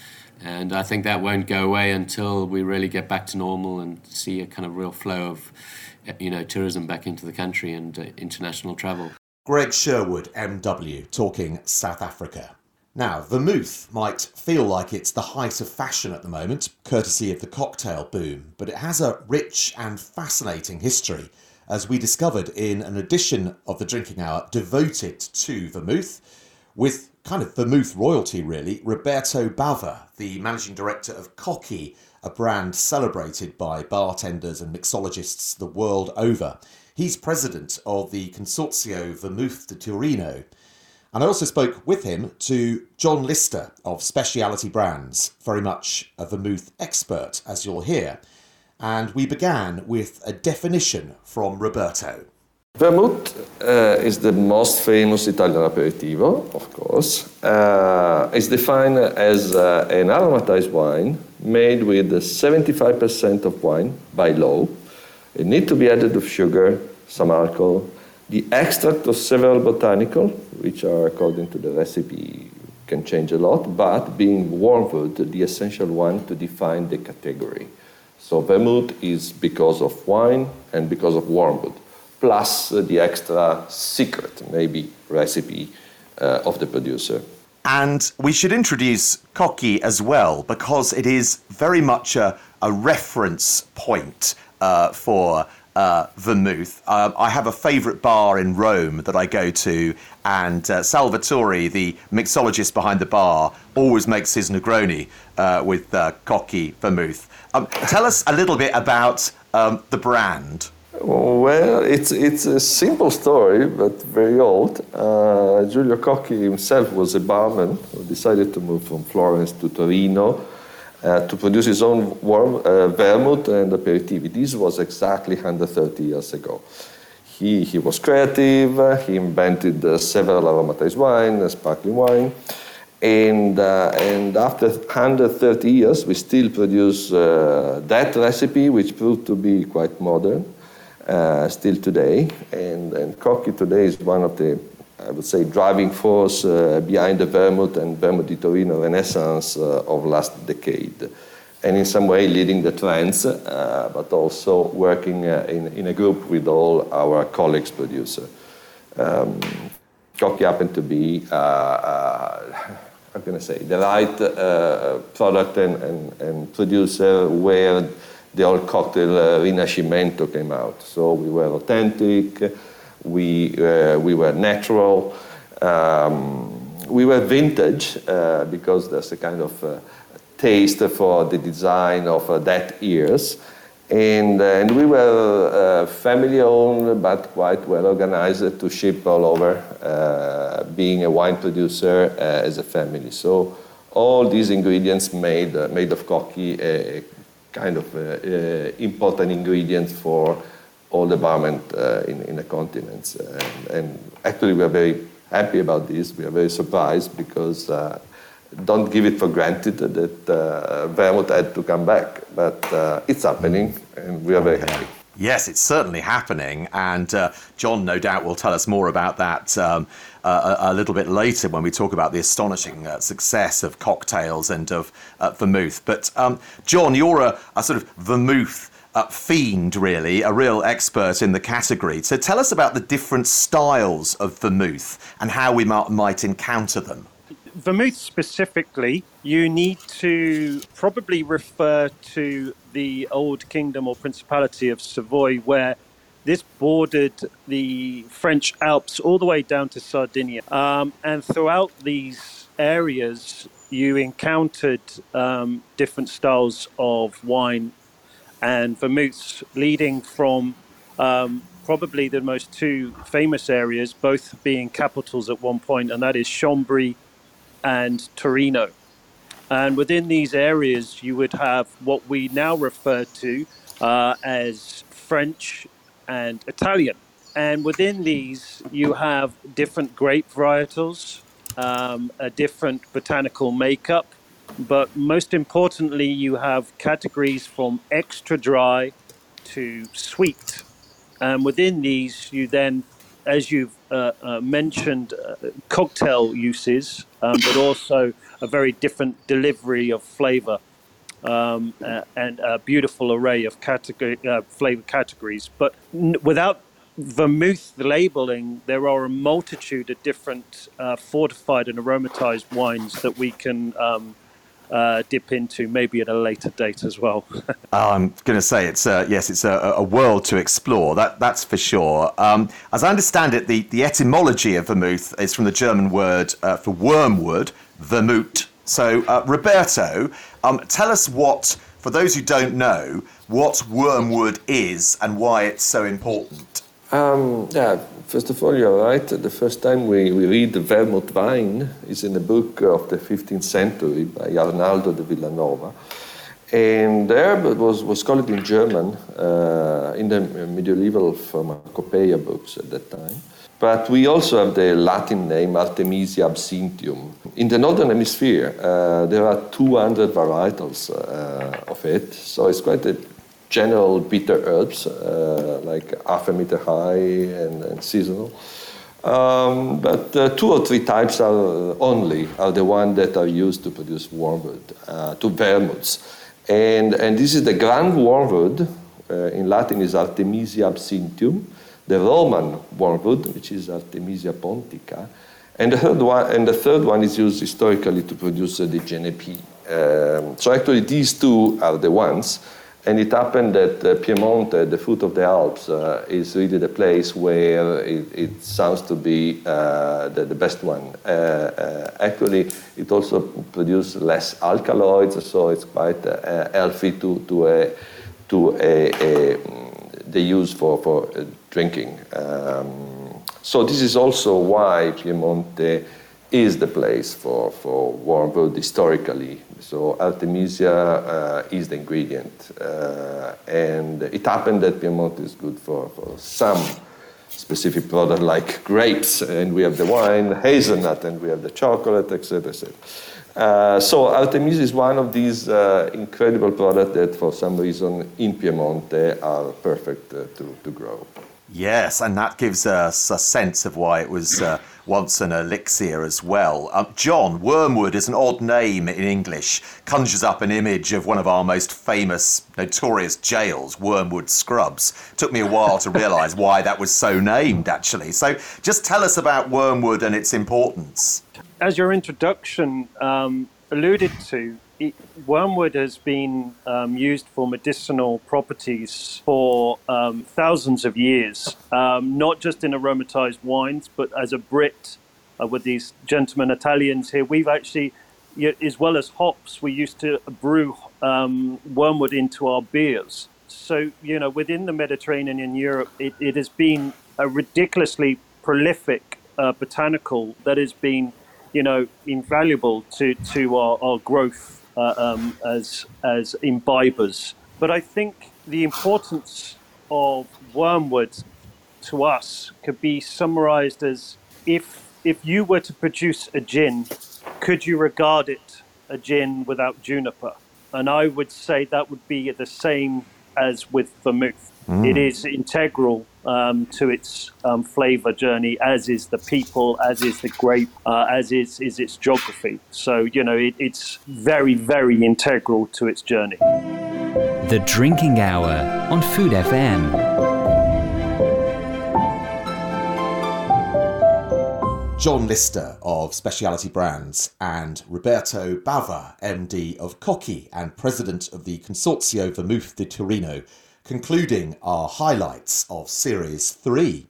And I think that won't go away until we really get back to normal and see a kind of real flow of, tourism back into the country and international travel. Greg Sherwood, MW, talking South Africa. Now, vermouth might feel like it's the height of fashion at the moment, courtesy of the cocktail boom, but it has a rich and fascinating history, as we discovered in an edition of The Drinking Hour devoted to vermouth, with kind of vermouth royalty, really, Roberto Bava, the managing director of Cocchi, a brand celebrated by bartenders and mixologists the world over. He's president of the Consorzio Vermouth di Torino. And I also spoke with him to John Lister of Speciality Brands, very much a vermouth expert, as you'll hear. And we began with a definition from Roberto. Vermouth is the most famous Italian aperitivo, of course. It's defined as an aromatized wine made with 75% of wine by law. It needs to be added of sugar, some alcohol, the extract of several botanicals, which are, according to the recipe, can change a lot, but being wormwood, the essential one to define the category. So vermouth is because of wine and because of wormwood, plus the extra secret, maybe, recipe of the producer. And we should introduce Cocchi as well, because it is very much a reference point for vermouth. I have a favourite bar in Rome that I go to, and Salvatore, the mixologist behind the bar, always makes his Negroni with Cocchi vermouth. Tell us a little bit about the brand. Well, it's a simple story, but very old. Giulio Cocchi himself was a barman who decided to move from Florence to Torino to produce his own vermouth and aperitivi. This was exactly 130 years ago. He was creative. He invented several aromatized wine, sparkling wine, and after 130 years, we still produce that recipe, which proved to be quite modern still today. And Cocchi today is one of the, I would say, driving force behind the vermouth and vermouth di Torino renaissance of last decade. And in some way leading the trends, but also working in a group with all our colleagues producer. Cocchi happened to be, I'm going to say, the right product and producer where the old cocktail Rinascimento came out. So we were authentic. We were natural, we were vintage because there's a kind of taste for the design of that years, and we were family owned but quite well organized to ship all over, being a wine producer as a family. So all these ingredients made of Cocchi a kind of important ingredient for all the barmen in the continents. And actually, we are very happy about this. We are very surprised because don't give it for granted that vermouth had to come back. But it's happening, and we are very happy. Yes, it's certainly happening. And John, no doubt, will tell us more about that a little bit later when we talk about the astonishing success of cocktails and of vermouth. But John, you're a sort of vermouth fiend, really, a real expert in the category. So tell us about the different styles of vermouth and how we might encounter them. Vermouth specifically, you need to probably refer to the old kingdom or principality of Savoy, where this bordered the French Alps all the way down to Sardinia. And throughout these areas, you encountered different styles of wine and vermouths, leading from probably the most two famous areas, both being capitals at one point, and that is Chambéry and Torino. And within these areas, you would have what we now refer to as French and Italian. And within these, you have different grape varietals, a different botanical makeup, but most importantly, you have categories from extra dry to sweet. And within these, you then, as you've mentioned, cocktail uses, but also a very different delivery of flavor and a beautiful array of flavor categories. But without vermouth labeling, there are a multitude of different fortified and aromatized wines that we can dip into maybe at a later date as well. I'm going to say it's a world to explore, that's for sure. As I understand it, the etymology of vermouth is from the German word for wormwood, vermouth. So Roberto, tell us what For those who don't know, what wormwood is and why it's so important. First of all, you're right. The first time we read the vermouth vine is in a book of the 15th century by Arnaldo de Villanova. And the herb was called in German in the medieval pharmacopoeia books at that time. But we also have the Latin name Artemisia absinthium. In the northern hemisphere, there are 200 varietals of it, so it's quite a general bitter herbs, like half a meter high and seasonal. But two or three types are the ones that are used to produce wormwood, to vermouths. And this is the grand wormwood, in Latin is Artemisia absinthium, the Roman wormwood, which is Artemisia pontica, and the third one is used historically to produce the Genepi. So actually these two are the ones, and it happened that Piedmont, the foot of the Alps, is really the place where it sounds to be the best one. Actually, it also produces less alkaloids, so it's quite healthy to the use for drinking. So this is also why Piemonte is the place for wormwood historically. So Artemisia is the ingredient. And it happened that Piemonte is good for some specific product like grapes, and we have the wine, hazelnut, and we have the chocolate, etc. So Artemisia is one of these incredible products that for some reason in Piemonte are perfect to grow. Yes, and that gives us a sense of why it was once an elixir as well. John, wormwood is an odd name in English, conjures up an image of one of our most famous, notorious jails, Wormwood Scrubs. Took me a while to realise why that was so named, actually. So just tell us about wormwood and its importance. As your introduction alluded to, wormwood has been used for medicinal properties for thousands of years, not just in aromatized wines, but as a Brit with these gentlemen Italians here, we've actually, as well as hops, we used to brew wormwood into our beers. So, within the Mediterranean in Europe, it has been a ridiculously prolific botanical that has been, invaluable to our growth as imbibers. But I think the importance of wormwood to us could be summarized as if you were to produce a gin, could you regard it a gin without juniper? And I would say that would be the same as with vermouth. Mm. It is integral to its flavor journey, as is the people, as is the grape, as is its geography. So, it's very, very integral to its journey. The Drinking Hour on Food FM. John Lister of Specialty Brands and Roberto Bava, MD of Cocchi and President of the Consorzio Vermouth di Torino, concluding our highlights of Series 3.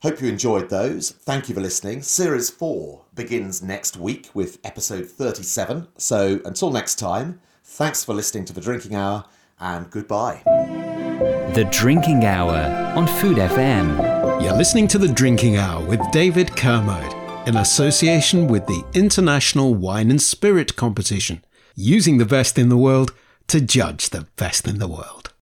Hope you enjoyed those. Thank you for listening. Series 4 begins next week with episode 37. So until next time, thanks for listening to The Drinking Hour and goodbye. The Drinking Hour on Food FM. You're listening to The Drinking Hour with David Kermode in association with the International Wine and Spirit Competition, using the best in the world to judge the best in the world.